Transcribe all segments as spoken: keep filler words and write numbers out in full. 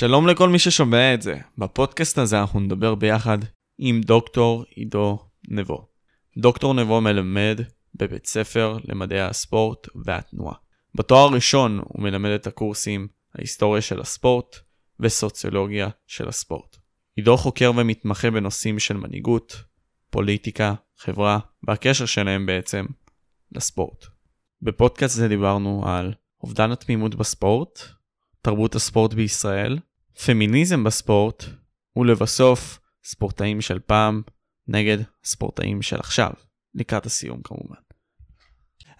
שלום לכל מי ששומע את זה. בפודקאסט הזה אנחנו נדבר ביחד עם דוקטור עידו נבו. דוקטור נבו מלמד בבית ספר למדעי הספורט והתנועה. בתואר הראשון הוא מלמד את הקורסים ההיסטוריה של הספורט וסוציולוגיה של הספורט. עידו חוקר ומתמחה בנושאים של מנהיגות, פוליטיקה, חברה והקשר שלהם בעצם לספורט. בפודקאסט זה דיברנו על אובדן התמימות בספורט, תרבות הספורט בישראל, פמיניזם בספורט, ולבסוף ספורטאים של פעם נגד ספורטאים של עכשיו, לקראת הסיום כמובן.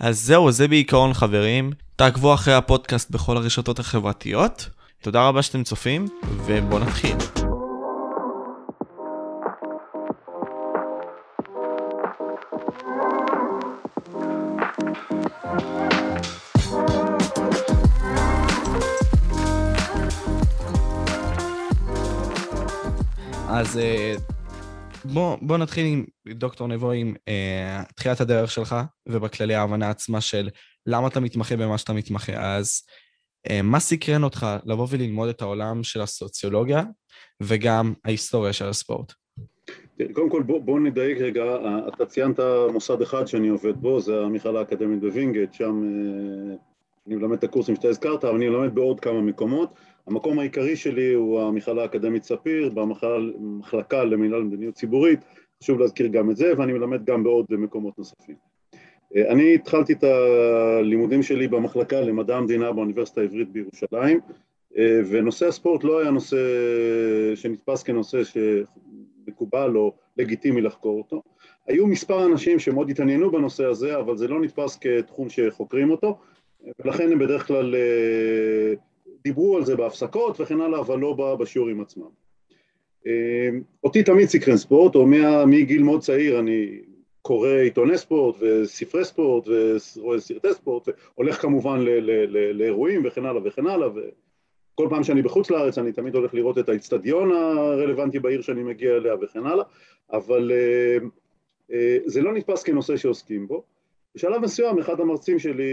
אז זהו, זה בעיקרון חברים, תעקבו אחרי הפודקאסט בכל הרשתות החברתיות, תודה רבה שאתם צופים, ובואו נתחיל. אז בוא, בוא נתחיל עם דוקטור נבו, עם אה, תחילת הדרך שלך, ובכללי ההבנה עצמה של למה אתה מתמחה במה שאתה מתמחה. אז אה, מה סקרן אותך לבוא וללמוד את העולם של הסוציולוגיה, וגם ההיסטוריה של הספורט? קודם כל, בוא, בוא נדייק רגע, אתה ציינת מוסד אחד שאני עובד בו, זה המכללה האקדמית בווינגד, שם אה, אני מלמד את הקורסים שאתה הזכרת, אבל אני מלמד בעוד כמה מקומות. המקום העיקרי שלי הוא המכללה האקדמית ספיר, במחלקה למינהל מדיניות ציבורית, חשוב להזכיר גם את זה, ואני מלמד גם בעוד מקומות נוספים. אני התחלתי את הלימודים שלי במחלקה למדע המדינה באוניברסיטה העברית בירושלים, ונושא הספורט לא היה נושא שנתפס כנושא שמקובל או לגיטימי לחקור אותו. היו מספר אנשים שמאוד התעניינו בנושא הזה, אבל זה לא נתפס כתחום שחוקרים אותו, ולכן הם בדרך כלל דיברו על זה בהפסקות וכן הלאה, אבל לא בשיעורים עצמם. אותי תמיד סקרן ספורט, או מגיל מאוד צעיר אני קורא עיתוני ספורט וספרי ספורט ורואה סרטי ספורט, הולך כמובן לאירועים וכן הלאה וכן הלאה, וכל פעם שאני בחוץ לארץ אני תמיד הולך לראות את האצטדיון הרלוונטי בעיר שאני מגיע אליה וכן הלאה, אבל זה לא נתפס כנושא שעוסקים בו. בשלב מסוים, אחד המרצים שלי,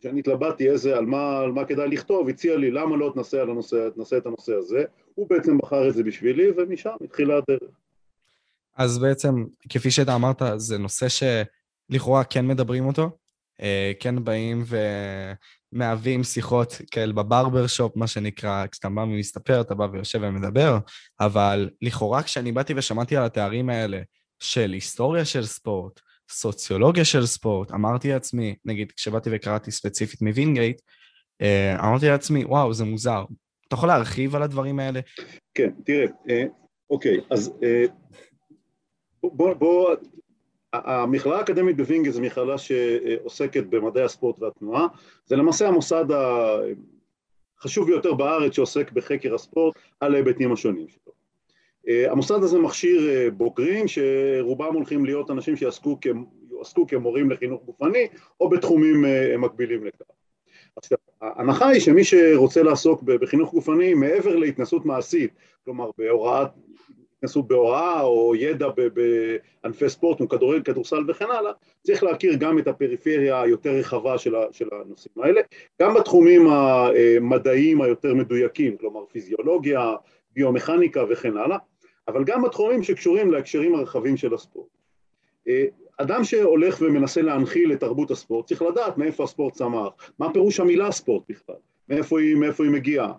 כשאני התלבטתי איזה, על מה, על מה כדאי לכתוב, הציע לי למה לא תנסה על הנושא, תנסה את הנושא הזה, הוא בעצם בחר את זה בשבילי, ומשם התחילה הדרך. אז בעצם, כפי שאתה אמרת, זה נושא שלכאורה כן מדברים אותו, כן באים ומהווים שיחות כאלה בברבר שופ, מה שנקרא, כשאתה בא ומסתפר, אתה בא ויושב ומדבר, אבל לכאורה כשאני באתי ושמעתי על התארים האלה של היסטוריה של ספורט, סוציולוגיה של ספורט, אמרתי לעצמי, נגיד כשבאתי וקראתי ספציפית מווינגייט, אמרתי לעצמי, וואו, זה מוזר. אתה יכול להרחיב על הדברים האלה? כן, תראה, אוקיי, אז בוא, בוא, המכללה האקדמית בווינגייט זו מכללה שעוסקת במדעי הספורט והתנועה, זה למעשה המוסד החשוב ביותר בארץ שעוסק בחקר הספורט על ההיבטים השונים שלו. המוסד הזה מכשיר בוגרים שרובם הולכים להיות אנשים שיעסקו כ... כמורים לחינוך גופני או בתחומים מקבילים לכך. עכשיו, ההנחה היא שמי שרוצה לעסוק בחינוך גופני מעבר להתנסות מעשית, כלומר בהוראת, התנסות בהוראה או ידע בענפי ספורט, כדורגל, כדורסל וכן הלאה, צריך להכיר גם את הפריפריה היותר רחבה של, ה... של הנושאים האלה, גם בתחומים המדעיים היותר מדויקים, כלומר פיזיולוגיה, ביומכניקה וכן הלאה, אבל גם בתחומים שקשורים להקשרים הרחבים של הספורט. אדם שהולך ומנסה להנחיל את תרבות הספורט, צריך לדעת מאיפה הספורט צמח, מה פירוש המילה ספורט בכלל, מאיפה היא, מאיפה היא מגיעה,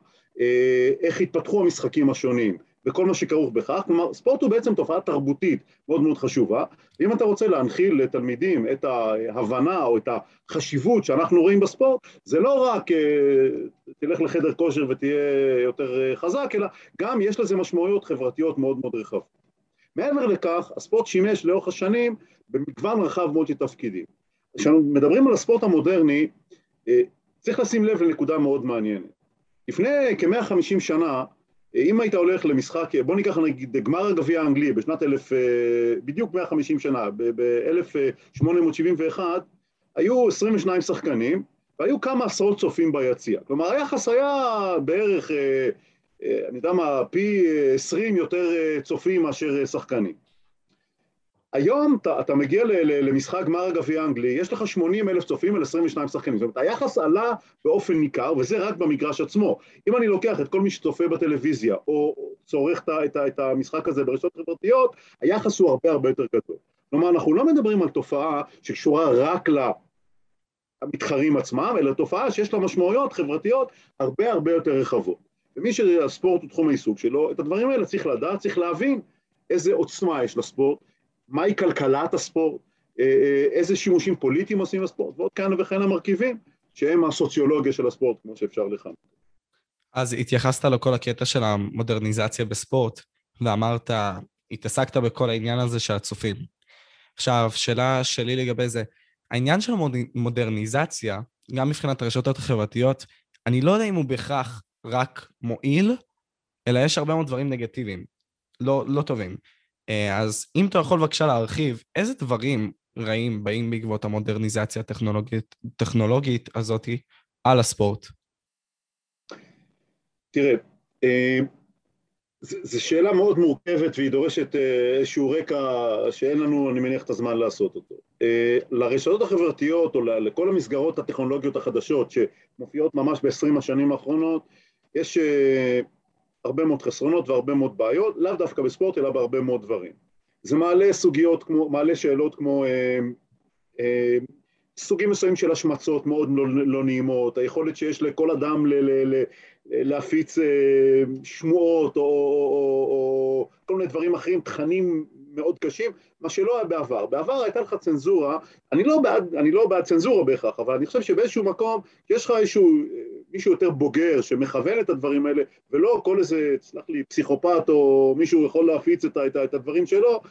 איך התפתחו המשחקים השונים, וכל מה שכרוך בכך. כלומר, ספורט הוא בעצם תופעה תרבותית מאוד מאוד חשובה, ואם אתה רוצה להנחיל לתלמידים את ההבנה או את החשיבות שאנחנו רואים בספורט, זה לא רק תלך לחדר כושר ותהיה יותר חזק, אלא גם יש לזה משמעויות חברתיות מאוד מאוד רחב. מעבר לכך, הספורט שימש לאורך השנים במגוון רחב מאוד של תפקידים. כשאנחנו מדברים על הספורט המודרני, צריך לשים לב לנקודה מאוד מעניינת. לפני כ-מאה וחמישים שנה, אם היית הולך למשחק, בוא ניקח נגיד גמר הגביע האנגלי בשנת אלף, בדיוק מאה וחמישים שנה, ב-אלף שמונה מאות שבעים ואחת, היו עשרים ושניים שחקנים, והיו כמה עשרות צופים ביציע. כלומר, היחס היה בערך, אני יודע מה, פי עשרים יותר צופים מאשר שחקנים. היום אתה, אתה מגיע ל, ל, למשחק גמר הגביע האנגלי, יש לך שמונים אלף צופים על עשרים ושניים שחקנים, זאת אומרת, היחס עלה באופן ניכר, וזה רק במגרש עצמו. אם אני לוקח את כל מי שצופה בטלוויזיה, או צורך את, את, את המשחק הזה ברשתות חברתיות, היחס הוא הרבה הרבה יותר גדול. כלומר, אנחנו לא מדברים על תופעה שקשורה רק למתחרים עצמם, אלא תופעה שיש לה משמעויות חברתיות הרבה הרבה יותר רחבות. ומי שהספורט הוא תחום העיסוק שלו, את הדברים האלה צריך לדעת, צריך להבין איזה עוצמה יש לספורט, מהי כלכלת הספורט, איזה שימושים פוליטיים עושים הספורט, ועוד כאן וכן המרכיבים, שהם הסוציולוגיה של הספורט, כמו שאפשר לכאן. אז התייחסת לכל הקטע של המודרניזציה בספורט, ואמרת, התעסקת בכל העניין הזה של הצופים. עכשיו, שאלה שלי לגבי זה, העניין של מודרניזציה, גם מבחינת הרשתות החברתיות, אני לא יודע אם הוא בהכרח רק מועיל, אלא יש הרבה מאוד דברים נגטיביים, לא, לא טובים. אז אם אתה יכול בבקשה להרחיב, איזה דברים רעים באים בעקבות המודרניזציה הטכנולוגית, טכנולוגית הזאת על הספורט? תראה, זו שאלה מאוד מורכבת והיא דורשת איזשהו רקע שאין לנו, אני מניח, את הזמן לעשות אותו. לרשתות החברתיות או לכל המסגרות הטכנולוגיות החדשות שמופיעות ממש ב-עשרים השנים האחרונות, יש הרבה מאוד חסרונות והרבה מאוד בעיות, לאו דווקא בספורט, אלא בהרבה מאוד דברים. זה מעלה סוגיות כמו, מעלה שאלות כמו אה, אה, סוגים מסוימים של השמצות מאוד לא, לא נעימות, היכולת שיש לכל אדם ל, ל, ל, להפיץ אה, שמועות או, או, או, או כל מיני דברים אחרים, תכנים מאוד קשים, מה שלא היה בעבר. בעבר הייתה לך צנזורה, אני לא בעד, אני לא בעד צנזורה בהכרח, אבל אני חושב שבאיזשהו מקום יש לך איזשהו מישהו יותר בוגר שמכוון את הדברים האלה, ולא כל איזה, סלח לי, פסיכופת או מישהו יכול להפיץ את, את, את הדברים שלו,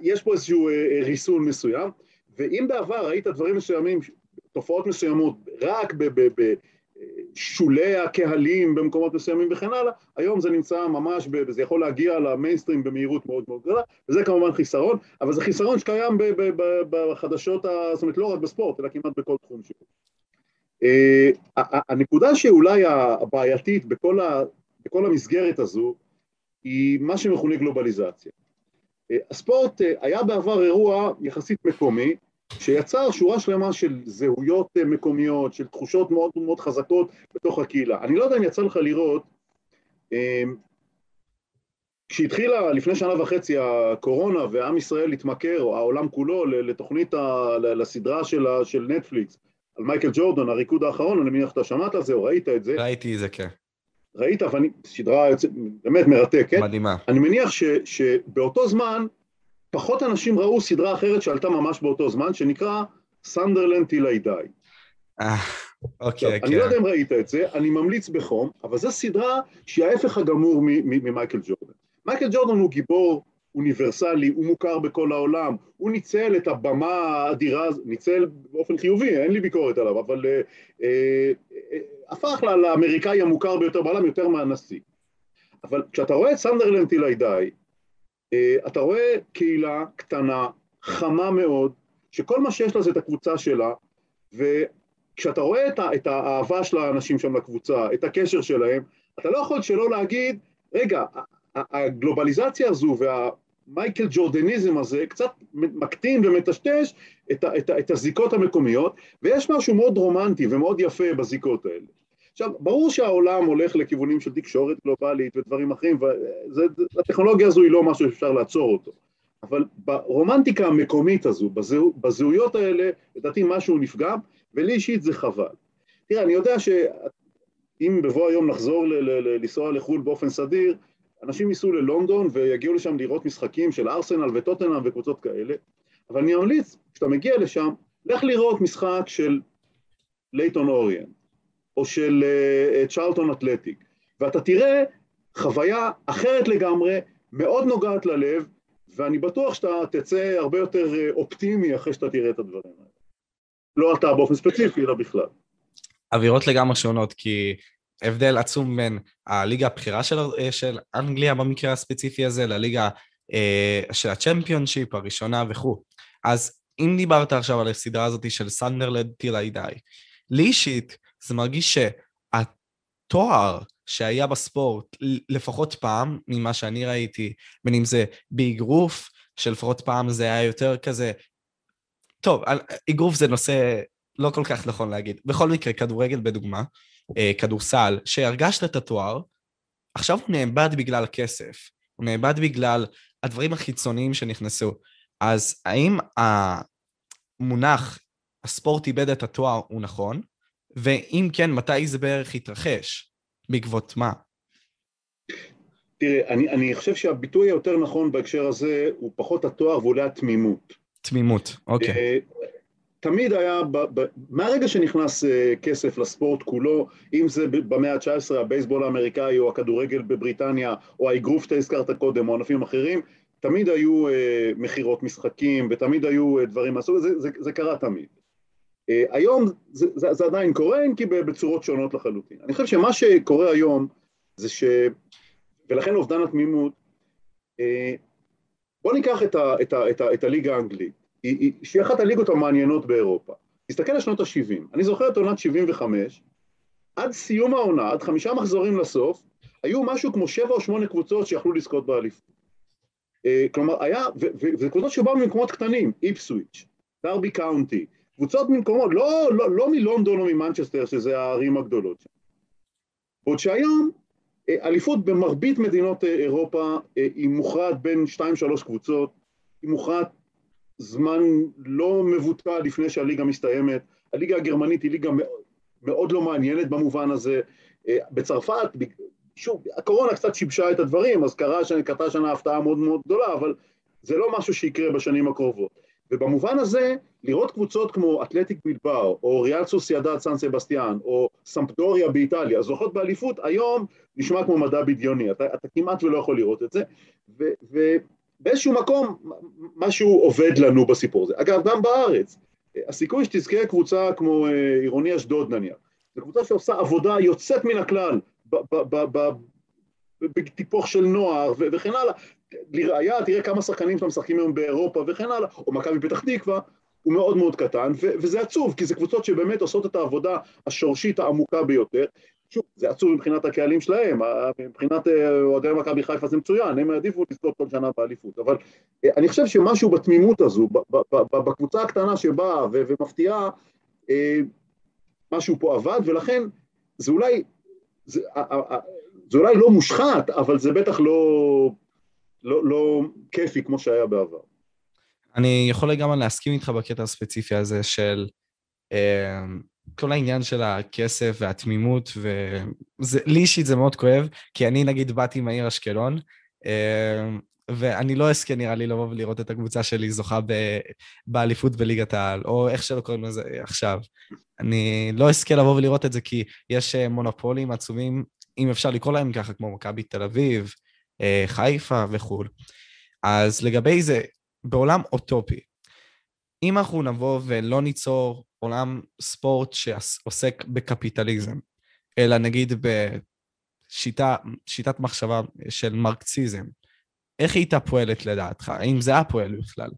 יש פה איזשהו ריסון מסוים, ואם בעבר ראית דברים מסוימים, תופעות מסוימות, רק בשולי הקהלים במקומות מסוימים וכן הלאה, היום זה נמצא ממש, זה יכול להגיע למיינסטרים במהירות מאוד מאוד גדולה, וזה כמובן חיסרון, אבל זה חיסרון שקיים בחדשות, זאת אומרת לא רק בספורט, אלא כמעט בכל תחום שלו. Uh, הנקודה שאולי הבעייתית בכל, ה, בכל המסגרת הזו היא מה שמכונה גלובליזציה. Uh, הספורט uh, היה בעבר אירוע יחסית מקומי שיצר שורה שלמה של זהויות uh, מקומיות, של תחושות מאוד מאוד חזקות בתוך הקהילה. אני לא יודע אם יצא לך לראות, uh, כשהתחילה לפני שנה וחצי הקורונה ועם ישראל התמכר, או העולם כולו, לתוכנית, ה, לסדרה של, ה, של נטפליקס, על מייקל ג'ורדן, הריקוד האחרון, אני מניח אתה שמעת על זה או ראית את זה. ראיתי זה, כן. ראית, אבל אני, סדרה באמת מרתקת. מדהימה. אני מניח ש, שבאותו זמן, פחות אנשים ראו סדרה אחרת שעלתה ממש באותו זמן, שנקרא סנדרלנד תילי די. אה, אוקיי, אוקיי. אני לא יודע אם ראית את זה, אני ממליץ בחום, אבל זו סדרה שהיא ההפך הגמור ממייקל ג'ורדן. מייקל ג'ורדן הוא גיבור אוניברסלי, הוא מוכר בכל העולם, הוא ניצל את הבמה האדירה, ניצל באופן חיובי, אין לי ביקורת עליו, אבל אה, אה, אה, הפך לה לאמריקאי המוכר ביותר בעולם, יותר מהנשיא. אבל כשאתה רואה את סנדרלנד תילי די, אה, אתה רואה קהילה קטנה, חמה מאוד, שכל מה שיש לה זה את הקבוצה שלה, וכשאתה רואה את, ה, את האהבה של האנשים שם לקבוצה, את הקשר שלהם, אתה לא יכול שלא להגיד, רגע, הגלובליזציה הזו והמייקל ג'ורדניזם הזה קצת מקטין ומטשטש את, את, את הזיקות המקומיות, ויש משהו מאוד רומנטי ומאוד יפה בזיקות האלה. עכשיו, ברור שהעולם הולך לכיוונים של תקשורת גלובלית ודברים אחרים, והטכנולוגיה הזו היא לא משהו שאפשר לעצור אותו. אבל ברומנטיקה המקומית הזו, בזהו, בזהויות האלה, לדעתי משהו נפגע, ולי אישית זה חבל. תראה, אני יודע שאם בבוא היום נחזור ל- ל- ל- לנסוע לחול באופן סדיר, אנשים ייסעו ללונדון ויגיעו לשם לראות משחקים של ארסנל וטוטנהאם וקבוצות כאלה, אבל אני אמליץ, כשאתה מגיע לשם, לך לראות משחק של לייטון אוריינט, או של uh, צ'רלטון אטלטיק, ואתה תראה חוויה אחרת לגמרי, מאוד נוגעת ללב, ואני בטוח שאתה תצא הרבה יותר אופטימי אחרי שאתה תראה את הדברים האלה. לא אתה באופן ספציפי, אלא בכלל. אווירות לגמרי שונות, כי הבדל עצום בין הליגה הבכירה של, של אנגליה במקרה הספציפי הזה, לליגה אה, של הצ'מפיונשיפ הראשונה וכו'. אז אם דיברת עכשיו על הסדרה הזאת של סנדרלנד תילי די, לי אישית זה מרגיש שהתואר שהיה בספורט, לפחות פעם ממה שאני ראיתי, בין אם זה באגרוף, שלפחות פעם זה היה יותר כזה, טוב, איגרוף זה נושא לא כל כך נכון להגיד. בכל מקרה, כדורגל בדוגמה, כדורסל, שהרגשת את התואר, עכשיו הוא נאבד בגלל הכסף, הוא נאבד בגלל הדברים החיצוניים שנכנסו. אז האם המונח, הספורט איבד את התואר, הוא נכון? ואם כן, מתי זה בערך יתרחש? בעקבות מה? תראה, אני, אני חושב שהביטוי היותר נכון בהקשר הזה הוא פחות התואר ואולי התמימות. תמימות, אוקיי. תמיד היה, ב, ב, מהרגע שנכנס כסף לספורט כולו, אם זה במאה ה-תשע עשרה, הבייסבול האמריקאי או הכדורגל בבריטניה, או האיגרוף שאתה הזכרת קודם, או ענפים אחרים, תמיד היו מחירות משחקים ותמיד היו דברים מהסוג, זה, זה, זה קרה תמיד. היום זה, זה, זה עדיין קורה, כי בצורות שונות לחלוטין. אני חושב שמה שקורה היום זה ש... ולכן אובדן התמימות, בוא ניקח את, ה, את, ה, את, ה, את הליגה האנגלית, שהיא אחת הליגות המעניינות באירופה. תסתכל לשנות ה-שבעים, אני זוכר את עונת שבעים וחמש, עד סיום העונה, עד חמישה מחזורים לסוף, היו משהו כמו שבע או שמונה קבוצות שיכלו לזכות באליפות. כלומר, היה, וזה קבוצות שבאו ממקומות קטנים, איפסוויץ', דרבי קאונטי, קבוצות ממקומות, לא, לא, לא מלונדון או ממנצ'סטר, שזה הערים הגדולות. עוד שהיום, אליפות במרבית מדינות אירופה היא מוכרעת בין שתיים שלוש קבוצות, היא מוכרעת זמן לא מבוטל לפני שהליגה מסתיימת. הליגה הגרמנית היא ליגה מאוד לא מעניינת במובן הזה. בצרפת, שוב, הקורונה קצת שיבשה את הדברים, אז קרה שקרתה שנה הפתעה מאוד מאוד גדולה, אבל זה לא משהו שיקרה בשנים הקרובות. ובמובן הזה, לראות קבוצות כמו אתלטיק בילבאו, או ריאל סוסיאדד סן סבסטיאן, או סמפדוריה באיטליה, זוכות באליפות, היום נשמע כמו מדע בדיוני, אתה, אתה כמעט ולא יכול לראות את זה, ו, ובאיזשהו מקום משהו עובד לנו בסיפור הזה. אגב, גם בארץ, הסיכוי שתזכה קבוצה כמו אירוניאש דוד נניח, זו קבוצה שעושה עבודה יוצאת מן הכלל, בטיפוח של נוער ו- וכן הלאה, לראיה, תראה כמה שחקנים שאתם משחקים היום באירופה וכן הלאה, או מכבי פתח תקווה, הוא מאוד מאוד קטן, ו- וזה עצוב, כי זה קבוצות שבאמת עושות את העבודה השורשית העמוקה ביותר, שוב, זה עצוב מבחינת הקהלים שלהם, מבחינת אוהדי מכבי חיפה זה מצוין, הם העדיפו לזכות כל שנה באליפות, אבל אני חושב שמשהו בתמימות הזו, ב- ב- ב- בקבוצה הקטנה שבאה ו- ומפתיעה, משהו פה עבד, ולכן זה אולי, זה, זה אולי לא מושחת, אבל זה בטח לא, לא, לא כיפי כמו שהיה בעבר. אני יכול גם להסכים איתך בקטע הספציפי הזה של אה, כל העניין של הכסף והתמימות, ולי אישית זה מאוד כואב, כי אני נגיד באתי מהעיר אשקלון, אה, ואני לא אסכה נראה לי לבוא ולראות את הקבוצה שלי זוכה ב- באליפות בליגת העל, או איך שלא קוראים לזה עכשיו. אני לא אסכה לבוא ולראות את זה, כי יש מונופולים עצומים, אם אפשר לקרוא להם ככה, כמו מכבי תל אביב, חיפה וכו'. אז לגבי זה, בעולם אוטופי, אם אנחנו נבוא ולא ניצור עולם ספורט שעוסק בקפיטליזם, אלא נגיד בשיטה, שיטת מחשבה של מרקסיזם, איך היא הייתה פועלת לדעתך? האם זה היה פועל בכלל?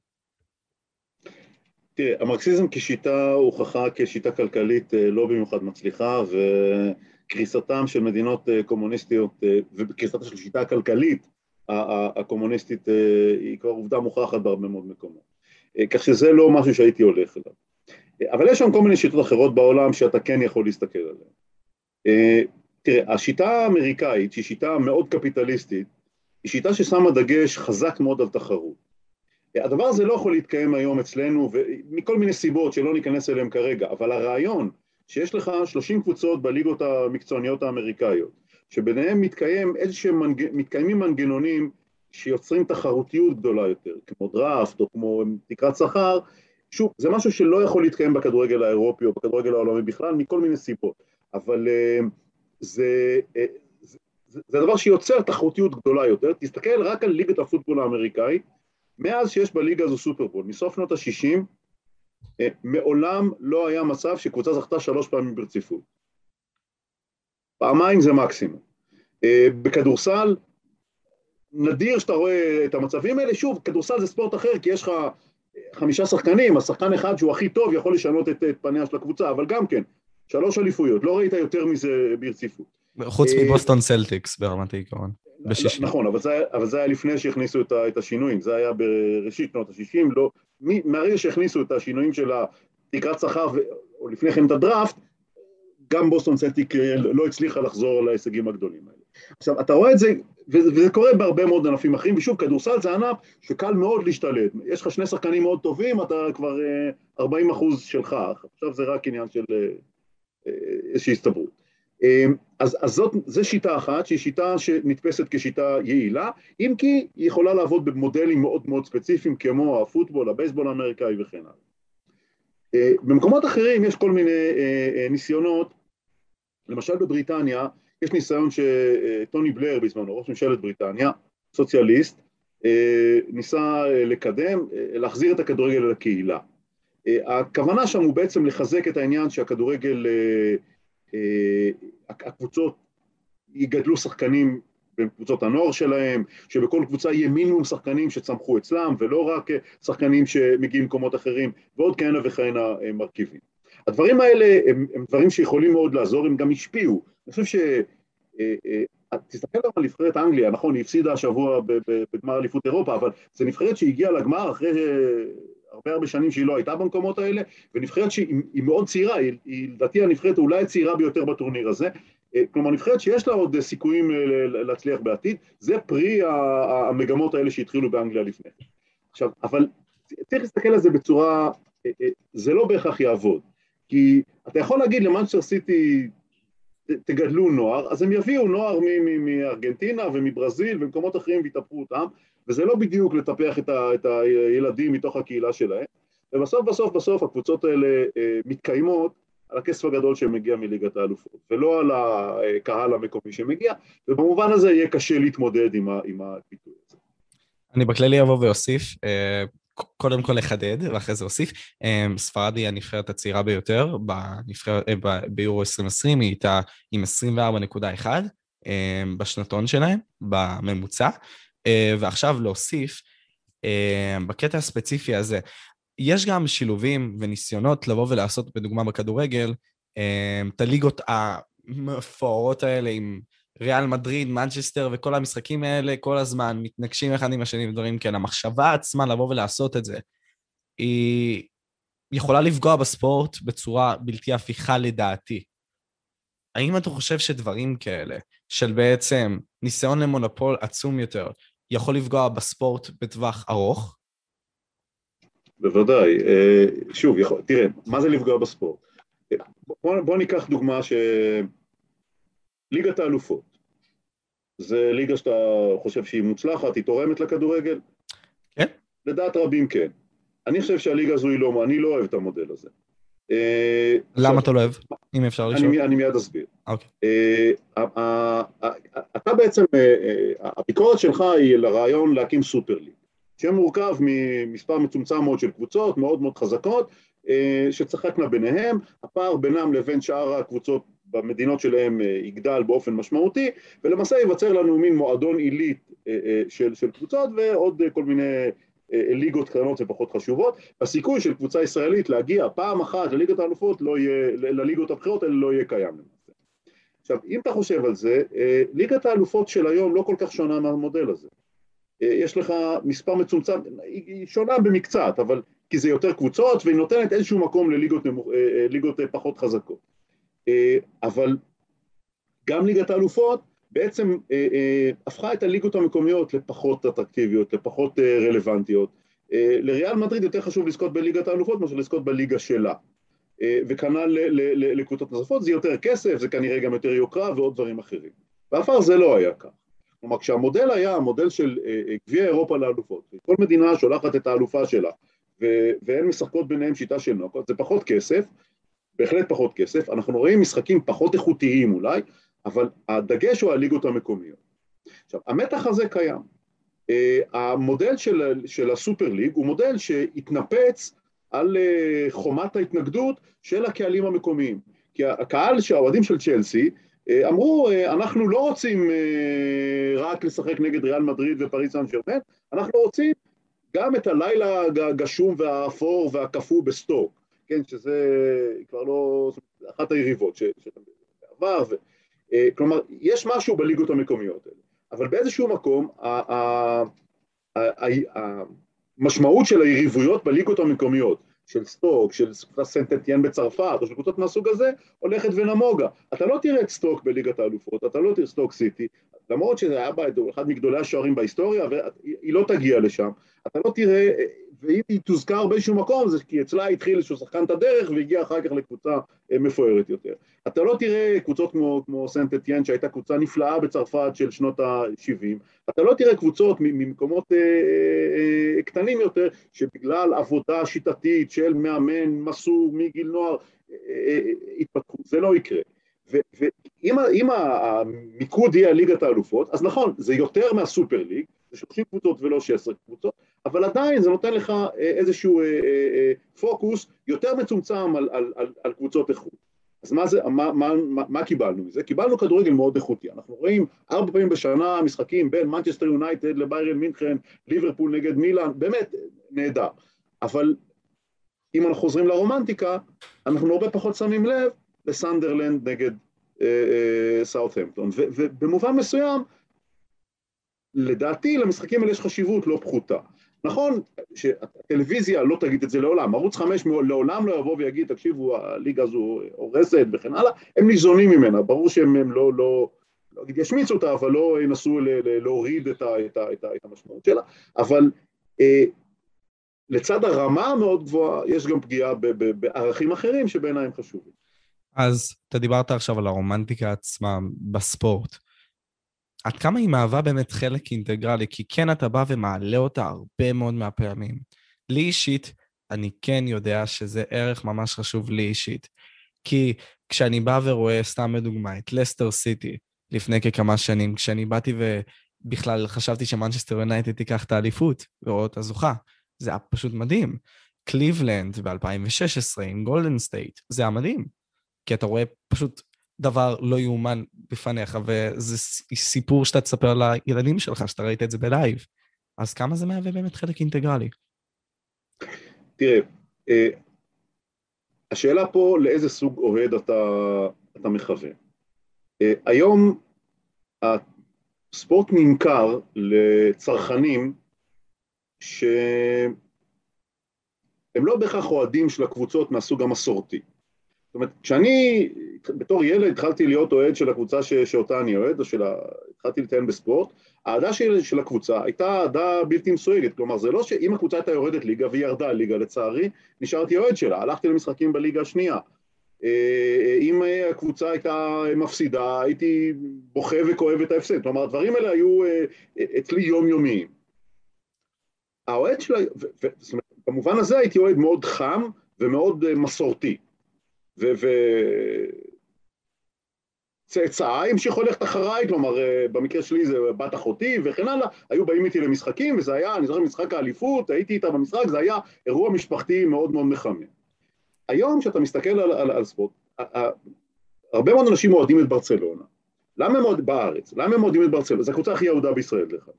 תראה, המרקסיזם כשיטה הוכחה כשיטה כלכלית לא במיוחד מצליחה, וקריסתם של מדינות קומוניסטיות, וקריסתה של שיטה הכלכלית הקומוניסטית היא כבר עובדה מוכחת בהרבה מאוד מקומות. כך שזה לא משהו שהייתי הולך אליו. אבל יש שם כל מיני שיטות אחרות בעולם שאתה כן יכול להסתכל עליהן. תראה, השיטה האמריקאית, שהיא שיטה מאוד קפיטליסטית, היא שיטה ששמה דגש חזק מאוד על תחרות. הדבר הזה לא יכול להתקיים היום אצלנו, ומכל מיני סיבות שלא ניכנס אליהם כרגע, אבל הרעיון שיש לך שלושים קבוצות בליגות המקצועניות האמריקאיות, שביניהם מתקיים איזשהם מנג... מתקיימים מנגנונים שיוצרים תחרותיות גדולה יותר, כמו דראפט או כמו תקרת שכר, שוב, זה משהו שלא יכול להתקיים בכדורגל האירופי או בכדורגל העולמי בכלל, מכל מיני סיבות, אבל זה... זה דבר שיוצר תחרותיות גדולה יותר. תסתכל רק על ליגת הפוטבול האמריקאי, מאז שיש בליגה הזו סופרבול, מסוף שנות ה-שישים, מעולם לא היה מצב שקבוצה זכתה שלוש פעמים ברציפות. פעמיים זה מקסימום. בכדורסל, נדיר שאתה רואה את המצבים האלה, שוב, כדורסל זה ספורט אחר, כי יש לך חמישה שחקנים, השחקן אחד שהוא הכי טוב יכול לשנות את, את פניה של הקבוצה, אבל גם כן, שלוש אליפויות, לא ראית יותר מזה ברציפות. חוץ מבוסטון סלטיקס ברמת העיקרון. בשישים. נכון, אבל זה, אבל זה היה לפני שהכניסו את, את השינויים, זה היה בראשית שנות ה-שישים, לא, מהרגע שהכניסו את השינויים של תקרת שכר, או לפני כן את הדראפט, גם בוסטון סלטיק לא הצליחה לחזור להישגים הגדולים האלה. עכשיו, אתה רואה את זה, וזה קורה בהרבה מאוד ענפים אחרים, ושוב, כדורסל זה ענף שקל מאוד להשתלט. יש לך שני שחקנים מאוד טובים, אתה כבר ארבעים אחוז שלך, עכשיו זה רק עניין של איזושהי הסתברות. אז, אז זאת, זה שיטה אחת, שהיא שיטה שנתפסת כשיטה יעילה, אם כי היא יכולה לעבוד במודלים מאוד מאוד ספציפיים, כמו הפוטבול, הבייסבול האמריקאי וכן הלאה. במקומות אחרים יש כל מיני ניסיונות, למשל בבריטניה, יש ניסיון שטוני בלר בזמנו, ראש ממשלת בריטניה, סוציאליסט, ניסה לקדם, להחזיר את הכדורגל לקהילה. הכוונה שם הוא בעצם לחזק את העניין שהכדורגל, הקבוצות יגדלו שחקנים בקבוצות הנוער שלהם, שבכל קבוצה יהיה מינימום שחקנים שצמחו אצלם, ולא רק שחקנים שמגיעים למקומות אחרים, ועוד כהנה וכהנה מרכיבים. הדברים האלה הם, הם דברים שיכולים מאוד לעזור, הם גם השפיעו. אני חושב ש... תסתכל על נבחרת אנגליה, נכון, היא הפסידה השבוע בגמר אליפות אירופה, אבל זה נבחרת שהגיעה לגמר אחרי הרבה הרבה שנים שהיא לא הייתה במקומות האלה, ונבחרת שהיא מאוד צעירה, היא לדעתי הנבחרת אולי הצעירה ביותר בטורניר הזה, כלומר נבחרת שיש לה עוד סיכויים להצליח בעתיד, זה פרי המגמות האלה שהתחילו באנגליה לפני. עכשיו, אבל צריך להסתכל על זה בצורה, זה לא בהכרח יעבוד, כי אתה יכול להגיד למנצ'סטר סיטי, תגדלו נוער, אז הם יביאו נוער מארגנטינה ומברזיל ומקומות אחרים ויתפרו אותם, וזה לא בדיוק לטפח את, ה, את הילדים מתוך הקהילה שלהם, ובסוף בסוף בסוף הקבוצות האלה מתקיימות על הכסף הגדול שמגיע מליגת האלופות, ולא על הקהל המקומי שמגיע, ובמובן הזה יהיה קשה להתמודד עם, ה, עם הפיתוי הזה. אני בכללי אבוא ואוסיף, קודם כל לחדד, ואחרי זה אוסיף, ספרד היא הנבחרת הצעירה ביותר, ביורו עשרים עשרים היא הייתה עם עשרים וארבע נקודה אחת בשנתון שלהם, בממוצע, ועכשיו להוסיף, בקטע הספציפי הזה, יש גם שילובים וניסיונות לבוא ולעשות, בדוגמה בכדורגל, את הליגות המפוארות האלה עם ריאל מדריד, מנצ'סטר וכל המשחקים האלה כל הזמן מתנגשים אחד עם השני ודברים כאלה. המחשבה עצמה לבוא ולעשות את זה, היא יכולה לפגוע בספורט בצורה בלתי הפיכה לדעתי. האם אתה חושב שדברים כאלה, של בעצם ניסיון למונופול עצום יותר, יכול לפגוע בספורט בטווח ארוך? בוודאי. שוב, יכול, תראה, מה זה לפגוע בספורט? בוא, בוא ניקח דוגמה ש... ליגת האלופות, זה ליגה שאתה חושב שהיא מוצלחת, היא תורמת לכדורגל? כן. לדעת רבים כן. אני חושב שהליגה הזו היא לא, אני לא אוהב את המודל הזה. למה אתה לא אוהב? אם אפשר לשאול. אני מיד אסביר. אתה בעצם, הביקורת שלך היא לרעיון להקים סופר ליג, שמורכב ממספר מצומצם מאוד של קבוצות, מאוד מאוד חזקות, שצחקנה ביניהם, הפער בינם לבין שאר הקבוצות במדינות שלהם יגדל באופן משמעותי, ולמעשה ייווצר לנו מין מועדון עילית של, של קבוצות, ועוד כל מיני ליגות קטנות ופחות חשובות. הסיכוי של קבוצה ישראלית להגיע פעם אחת לליגת האלופות, לא יהיה, לליגות הבחירות, אלא לא יהיה קיים למעשה. עכשיו, אם אתה חושב על זה, ליגת האלופות של היום לא כל כך שונה מהמודל הזה. יש לך מספר מצומצם, היא שונה במקצת, אבל כי זה יותר קבוצות, והיא נותנת איזשהו מקום לליגות נמוך, ליגות פחות חזקות. אבל גם ליגת האלופות בעצם הפכה את הליגות המקומיות לפחות אטרקטיביות, לפחות רלוונטיות. לריאל מדריד יותר חשוב לזכות בליגת האלופות מאשר לזכות בליגה שלה. וכנ"ל לקבוצות נוספות, זה יותר כסף, זה כנראה גם יותר יוקרה ועוד דברים אחרים. בעבר זה לא היה כך. כלומר, כשהמודל היה המודל של גביע אירופה לאלופות, כל מדינה שולחת את האלופה שלה, והן משחקות ביניהם שיטה של נוקאאוט, זה פחות כסף, בהחלט פחות כסף, אנחנו רואים משחקים פחות איכותיים אולי, אבל הדגש הוא הליגות המקומיות. עכשיו, המתח הזה קיים. המודל של, של הסופר ליג הוא מודל שהתנפץ על חומת ההתנגדות של הקהלים המקומיים. כי הקהל שהאוהדים של צ'לסי אמרו, אנחנו לא רוצים רק לשחק נגד ריאל מדריד ופריז סן ז'רמן, אנחנו רוצים גם את הלילה הגשום והאפור והקפוא בסטוק. כן, שזה כבר לא... אחת היריבות שאתה בעבר, ו... כלומר, יש משהו בליגות המקומיות האלה. אבל באיזשהו מקום, המשמעות של היריבויות בליגות המקומיות, של סטוק, של סנטטיין בצרפת, או של קבוצות מהסוג הזה, הולכת ונמוגה. אתה לא תראה את סטוק בליגת האלופות, אתה לא תראה סטוק סיטי, למרות שזה היה אחד מגדולי השוערים בהיסטוריה, והיא לא תגיע לשם. אתה לא תראה, ואם היא תוזכר באיזשהו מקום, זה כי אצלה התחיל איזשהו שחקן את הדרך, והגיע אחר כך לקבוצה מפוארת יותר. אתה לא תראה קבוצות כמו, כמו סנטטיין, שהייתה קבוצה נפלאה בצרפת של שנות ה-שבעים. אתה לא תראה קבוצות ממקומות אה, אה, קטנים יותר, שבגלל עבודה שיטתית של מאמן, מסור, מגיל נוער, אה, אה, התפתחו. זה לא יקרה. ואם המיקוד יהיה ליגת האלופות, אז נכון, זה יותר מהסופר ליג, זה שלושים קבוצות ולא שש עשרה קבוצות, אבל עדיין זה נותן לך איזשהו פוקוס יותר מצומצם על קבוצות איכות. אז מה קיבלנו מזה? קיבלנו כדורגל מאוד איכותי. אנחנו רואים ארבע פעמים בשנה משחקים בין מנצ'סטר יונייטד לביירן מינכן, ליברפול נגד מילאן, באמת נהדר. אבל אם אנחנו חוזרים לרומנטיקה, אנחנו הרבה פחות שמים לב לסנדרלנד נגד סאות'המפטון, ובמובן מסוים, לדעתי, למשחקים האלה יש חשיבות לא פחותה. נכון שהטלוויזיה לא תגיד את זה לעולם, ערוץ חמש לעולם לא יבוא ויגיד, תקשיבו, הליגה הזו הורסת וכן הלאה, הם ניזונים ממנה, ברור שהם לא, לא, לא אגיד, ישמיצו אותה, אבל לא ינסו להוריד את המשמעות שלה, אבל לצד הרמה מאוד גבוהה, יש גם פגיעה בערכים אחרים שבעיניי הם חשובים. אז אתה דיברת עכשיו על הרומנטיקה עצמה בספורט. עד כמה היא מהווה באמת חלק אינטגרלי? כי כן אתה בא ומעלה אותה הרבה מאוד מהפעמים. לי אישית, אני כן יודע שזה ערך ממש חשוב לי אישית. כי כשאני בא ורואה, סתם בדוגמה, את לסטר סיטי, לפני ככמה שנים, כשאני באתי ובכלל חשבתי שמנצ'סטר יונייטד תיקח את האליפות, ורואות הזוכה. זה היה פשוט מדהים. קליבלנד ב-אלפיים ושש עשרה עם גולדן סטייט, זה היה מדהים. כי אתה רואה פשוט דבר לא יאומן בפניך, וזה סיפור שאתה תספר לילדים שלך, שאתה ראית את זה בלייב. אז כמה זה מהווה באמת חלק אינטגרלי? תראה, השאלה פה לאיזה סוג אוהד אתה, אתה מכוון. היום הספורט נמכר לצרכנים שהם לא בהכרח אוהדים של הקבוצות מהסוג המסורתי. זאת אומרת, כשאני בתור ילד התחלתי להיות אוהד של הקבוצה ש... שאותה אני אוהד, או של ה... התחלתי לטען בספורט, העדה של... של הקבוצה הייתה עדה בלתי מסויגת, כלומר זה לא שאם הקבוצה הייתה יורדת ליגה והיא ירדה ליגה לצערי, נשארתי אוהד שלה, הלכתי למשחקים בליגה השנייה. אם הקבוצה הייתה מפסידה, הייתי בוכה וכואב את ההפסד, כלומר הדברים האלה היו אצלי יומיומיים. האוהד שלה, ו... ו... במובן הזה הייתי אוהד מאוד חם ומאוד מסורתי. וצאצאה המשיך הולכת אחריי, כלומר, במקרה שלי זה בת אחותי וכן הלאה, היו באים איתי למשחקים, וזה היה, אני זוכר משחק האליפות, הייתי איתה במשחק, זה היה אירוע משפחתי מאוד מאוד מחמם. היום שאתה מסתכל על, על, על ספורט, הרבה מאוד אנשים אוהדים את ברצלונה. למה הם אוהדים בארץ? למה הם אוהדים את ברצלונה? זו הקבוצה הכי יהודה בישראל, דרך אגב.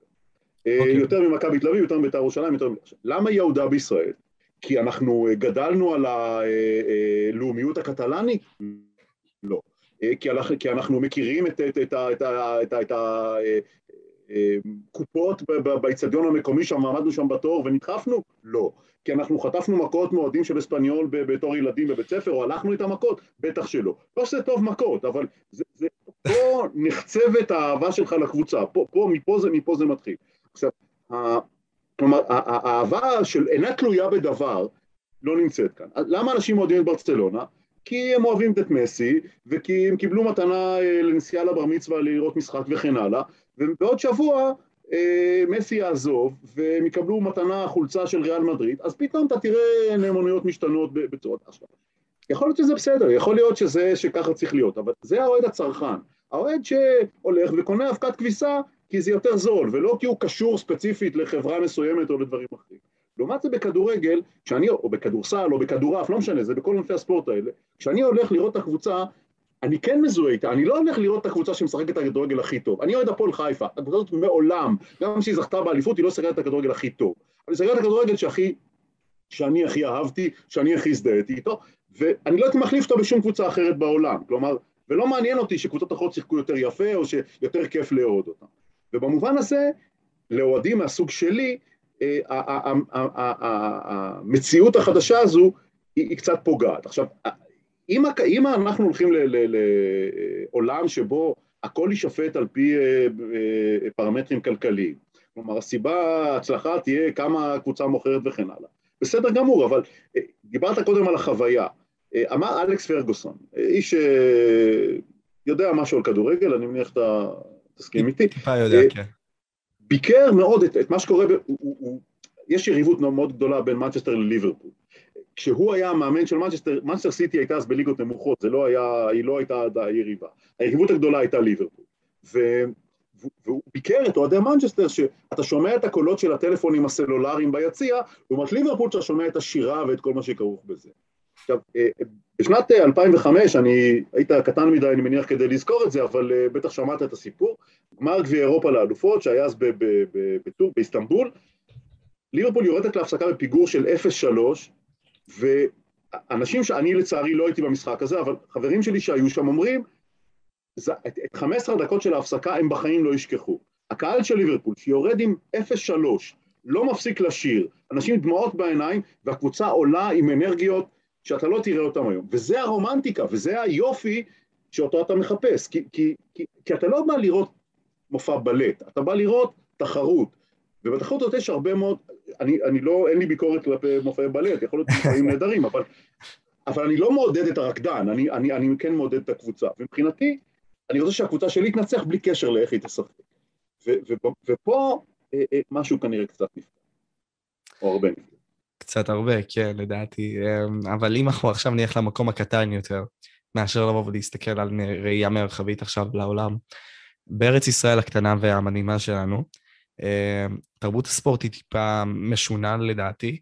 Okay. יותר ממכבי תל אביב, יותר מבית"ר ירושלים, יותר... למה יהודה בישראל? כי אנחנו גדלנו על הלאומיות הקטלנית? לא. כי אנחנו מכירים את הקופות באצטדיון המקומי שם, עמדנו שם בתור ונדחפנו? לא. כי אנחנו חטפנו מכות מאוהדים של אספניול בתור ילדים בבית ספר, או הלכנו את המכות? בטח שלא. לא שזה טוב מכות, אבל פה נחצבת האהבה שלך לקבוצה, מפה זה מתחיל. עכשיו, כלומר, האהבה של אינה תלויה בדבר לא נמצאת כאן. למה אנשים אוהבים את ברצלונה? כי הם אוהבים את מסי, וכי הם קיבלו מתנה לנסיעה לבר מצווה לראות משחק וכן הלאה, ובעוד שבוע מסי יעזוב, והם יקבלו מתנה חולצה של ריאל מדריד, אז פתאום אתה תראה נאמנויות משתנות בצורת עכשיו. יכול להיות שזה בסדר, יכול להיות שזה שככה צריך להיות, אבל זה האוהד הצרכן. האוהד שהולך וקונה אבקת כביסה, כי זה יותר זול, ולא כי הוא קשור ספציפית לחברה מסוימת או לדברים אחרים. לעומת זה בכדורגל, כשאני, או בכדורסל, או בכדורף, לא משנה, זה בכל ענפי הספורט האלה, כשאני הולך לראות את הקבוצה, אני כן מזוהה איתה, אני לא הולך לראות את הקבוצה שמשחקת את הכדורגל הכי טוב. אני אוהד הפועל חיפה, הקבוצה הזאת מעולם, גם שהיא זכתה באליפות, היא לא שיחקה את הכדורגל הכי טוב. אבל היא שיחקה את הכדורגל שהכי, שאני הכי אהבתי, שאני הכי הזדהיתי איתו, ואני לא הייתי מחליף אותו בשום קבוצה אחרת בעולם. כלומר, ולא מעניין אותי שקבוצות אחרות שיחקו יותר יפה, או שיותר כיף לאהוד אותם. ובמובן הזה, לאוהדים מהסוג שלי, המציאות החדשה הזו היא קצת פוגעת. עכשיו, אם אנחנו הולכים לעולם שבו הכל יישפט על פי פרמטרים כלכליים, כלומר, הסיבה, ההצלחה תהיה כמה קבוצה מוכרת וכן הלאה. בסדר גמור, אבל דיברת קודם על החוויה. אמר אלכס פרגוסון, איש יודע משהו על כדורגל, אני מניח שאתה תסכים איתי. טיפה יודע, כן. ביקר מאוד את, את מה שקורה, הוא, הוא, יש יריבות מאוד גדולה בין מנצ'סטר לליברפול. כשהוא היה המאמן של מנצ'סטר, מנצ'סטר סיטי הייתה אז בליגות נמוכות, זה לא היה, היא לא הייתה היריבה. היריבות הגדולה הייתה ליברפול. ו, והוא ביקר את אוהדי מנצ'סטר, שאתה שומע את הקולות של הטלפונים הסלולריים ביציע, לעומת ליברפול שאתה שומע את השירה ואת כל מה שכרוך בזה. עכשיו, בשנת אלפיים וחמש, אני היית קטן מדי, אני מניח כדי לזכור את זה, אבל בטח שמעת את הסיפור, גמר גביע אירופה לאלופות, שהיה אז באיסטנבול, ליברפול יורדת להפסקה בפיגור של אפס שלוש, ואנשים שאני לצערי לא הייתי במשחק הזה, אבל חברים שלי שהיו שם אומרים, את חמש עשרה דקות של ההפסקה הם בחיים לא ישכחו. הקהל של ליברפול שיורד עם אפס שלוש, לא מפסיק לשיר, אנשים דמעות בעיניים, והקבוצה עולה עם אנרגיות, שאתה לא תראה אותם היום, וזה הרומנטיקה, וזה היופי שאותו אתה מחפש, כי, כי, כי, כי אתה לא בא לראות מופע בלט, אתה בא לראות תחרות, ובתחרות יש הרבה מאוד, אני, אני לא, אין לי ביקורת כלפי מופעי בלט, יכול להיות מופעים נהדרים, אבל, אבל אני לא מעודד את הרקדן, אני, אני, אני כן מעודד את הקבוצה, ומבחינתי, אני רוצה שהקבוצה שלי תנצח בלי קשר לאיך היא תשחק, ו, ו, ופה משהו כנראה קצת נפגע, או הרבה נפגע. קצת הרבה, כן, לדעתי, אבל אם אנחנו עכשיו נלך למקום הקטן יותר, מאשר לבוא ולהסתכל על ראייה מרחבית עכשיו לעולם, בארץ ישראל הקטנה והמדהימה שלנו, תרבות הספורט היא טיפה משונה לדעתי,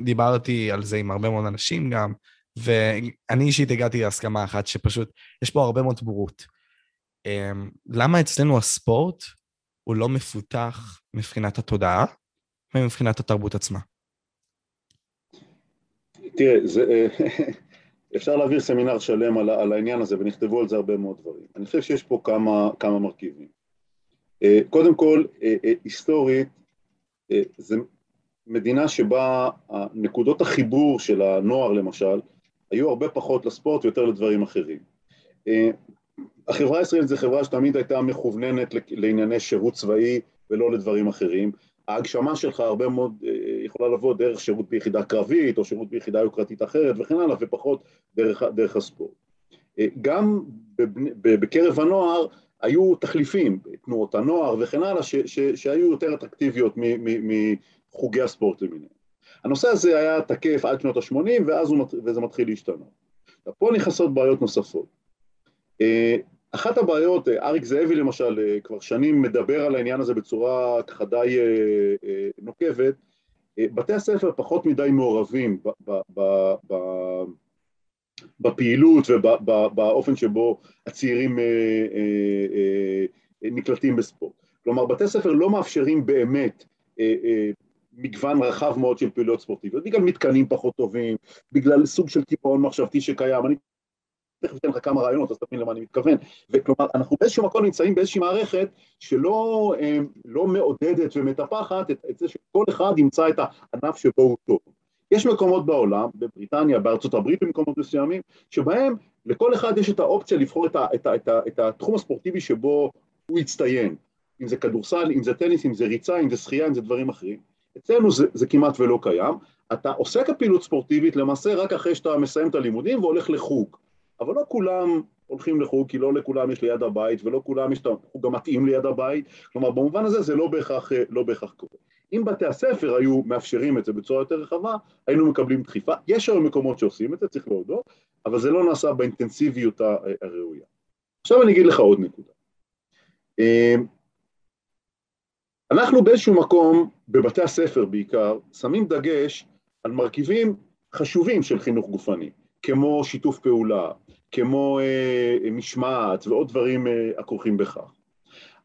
דיברתי על זה עם הרבה מאוד אנשים גם, ואני אישית הגעתי להסכמה אחת שפשוט יש פה הרבה מאוד בורות. למה אצלנו הספורט הוא לא מפותח מבחינת התודעה, מבחינת התרבות עצמה? תראה, אפשר להעביר סמינר שלם על העניין הזה, ונכתבו על זה הרבה מאוד דברים. אני חושב שיש פה כמה מרכיבים. קודם כל, היסטורית, זו מדינה שבה נקודות החיבור של הנוער, למשל, היו הרבה פחות לספורט ויותר לדברים אחרים. החברה הישראלית זו חברה שתמיד הייתה מכווננת לענייני שירות צבאי ולא לדברים אחרים. ההגשמה שלך הרבה מאוד יכולה לבוא דרך שירות ביחידה קרבית, או שירות ביחידה יוקרתית אחרת, וכן הלאה, ופחות דרך, דרך הספורט. גם בקרב הנוער היו תחליפים, תנועות הנוער וכן הלאה, ש, ש, שהיו יותר אטרקטיביות מחוגי הספורט למיניהם. הנושא הזה היה תקף עד שנות ה-שמונים, ואז הוא, וזה מתחיל להשתנות. פה נכנסות בעיות נוספות. אחת הבעיות, אריק זאבי למשל, כבר שנים מדבר על העניין הזה בצורה ככה די נוקבת, בתי הספר פחות מדי מעורבים בפעילות ובאופן שבו הצעירים נקלטים בספורט. כלומר, בתי ספר לא מאפשרים באמת מגוון רחב מאוד של פעילות ספורטיביות, בגלל מתקנים פחות טובים, בגלל סוג של טיפאון מחשבתי שקיים, אני תכף אתן לך כמה רעיונות, אז תבין למה אני מתכוון. וכלומר, אנחנו באיזשהו מקום נמצאים באיזושהי מערכת שלא לא מעודדת ומטפחת את, את זה שכל אחד ימצא את הענף שבו הוא טוב. יש מקומות בעולם, בבריטניה, בארצות הברית במקומות מסוימים, שבהם לכל אחד יש את האופציה לבחור את, ה, את, ה, את, ה, את התחום הספורטיבי שבו הוא יצטיין. אם זה כדורסל, אם זה טניס, אם זה ריצה, אם זה שחייה, אם זה דברים אחרים. אצלנו זה, זה כמעט ולא קיים. אתה עוסק הפעילות ספורטיבית למעשה רק אחרי שאתה מסיים את הלימודים והולך לחוג. אבל לא כולם הולכים לחוג, כי לא לכולם יש ליד הבית, ולא כולם יש גם מתאים ליד הבית. כלומר, במובן הזה זה לא בהכרח, לא בהכרח קורה. אם בתי הספר היו מאפשרים את זה בצורה יותר רחבה, היינו מקבלים דחיפה. יש היום מקומות שעושים את זה, צריך להודות, אבל זה לא נעשה באינטנסיביות הראויה. עכשיו אני אגיד לך עוד נקודה. אנחנו באיזשהו מקום, בבתי הספר בעיקר, שמים דגש על מרכיבים חשובים של חינוך גופני, כמו שיתוף פעולה, כמו אה, משמעת ועוד דברים אה, הכרוכים בכך.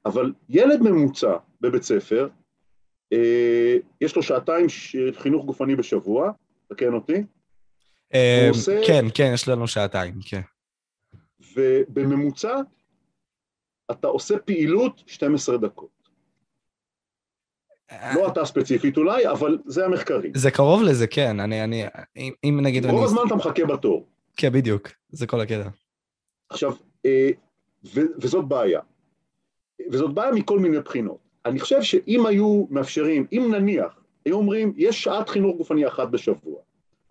אבל ילד ממוצע בבית ספר, אה, יש לו שעתיים חינוך גופני בשבוע, תקן אותי? אה, עושה... כן, כן, יש לנו שעתיים, כן. ובממוצע, אתה עושה פעילות שתים עשרה דקות. לא אתה ספציפית אולי, אבל זה המחקרי. זה קרוב לזה, כן. אני, אני, אם נגיד... כל הזמן אתה מחכה בתור. כן, בדיוק. זה כל הקטע. עכשיו, וזאת בעיה. וזאת בעיה מכל מיני בחינות. אני חושב שאם היו מאפשרים, אם נניח, היו אומרים, יש שעת חינוך גופני אחת בשבוע,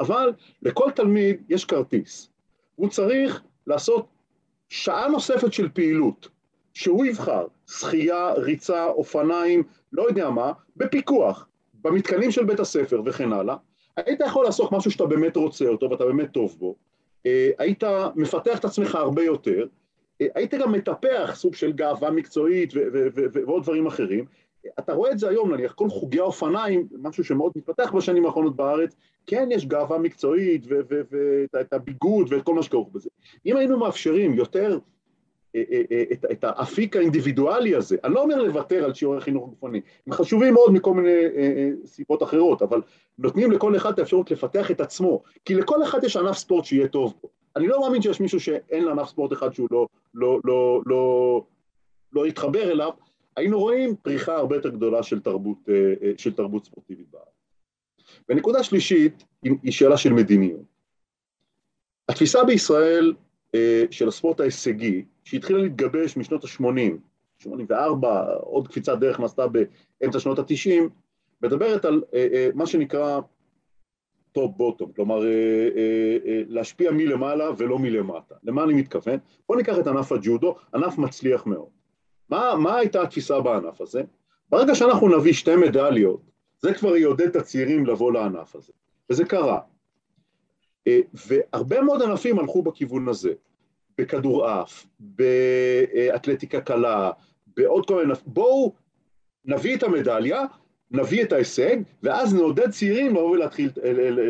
אבל לכל תלמיד יש כרטיס. הוא צריך לעשות שעה נוספת של פעילות, שהוא יבחר, שחייה, ריצה, אופניים, לא יודע מה, בפיקוח, במתקנים של בית הספר וכן הלאה. היית יכול לעשות משהו שאתה באמת רוצה אותו ואתה באמת טוב בו, היית מפתח את עצמך הרבה יותר, היית גם מטפח סוג של גאווה מקצועית ועוד דברים אחרים. אתה רואה את זה היום, נניח, כל חוגי האופניים, משהו שמאוד מתפתח בשנים האחרונות בארץ, כן יש גאווה מקצועית ואת הביגוד ואת כל מה שכרוך בזה. אם היינו מאפשרים יותר את האפיק האינדיבידואלי הזה, אני לא אומר לוותר על שיעורי חינוך גופני, הם חשובים מאוד מכל מיני סיבות אחרות, אבל נותנים לכל אחד את האפשרות לפתח את עצמו, כי לכל אחד יש ענף ספורט שיהיה טוב בו. אני לא מאמין שיש מישהו שאין לענף ספורט אחד שהוא לא, לא, לא, לא, לא יתחבר אליו, היינו רואים פריחה הרבה יותר גדולה של תרבות, של תרבות ספורטיבית בארץ. ונקודה שלישית היא שאלה של מדיניות. התפיסה בישראל של הספורט ההישגי, שהתחילה להתגבש משנות ה-שמונים, שמונים וארבע, עוד קפיצת דרך נעשתה באמצע שנות ה-תשעים, מדברת על מה שנקרא טופ בוטום, כלומר להשפיע מלמעלה ולא מלמטה. למה אני מתכוון? בוא ניקח את ענף הג'ודו, ענף מצליח מאוד. מה, מה הייתה התפיסה בענף הזה? ברגע שאנחנו נביא שתי מדליות, זה כבר יעודד את הצעירים לבוא לענף הזה. וזה קרה. והרבה מאוד ענפים הלכו בכיוון הזה. בכדורעף, באתלטיקה קלה, בעוד כל מיני... בואו נביא את המדליה, נביא את ההישג, ואז נעודד צעירים לבוא ולהתחיל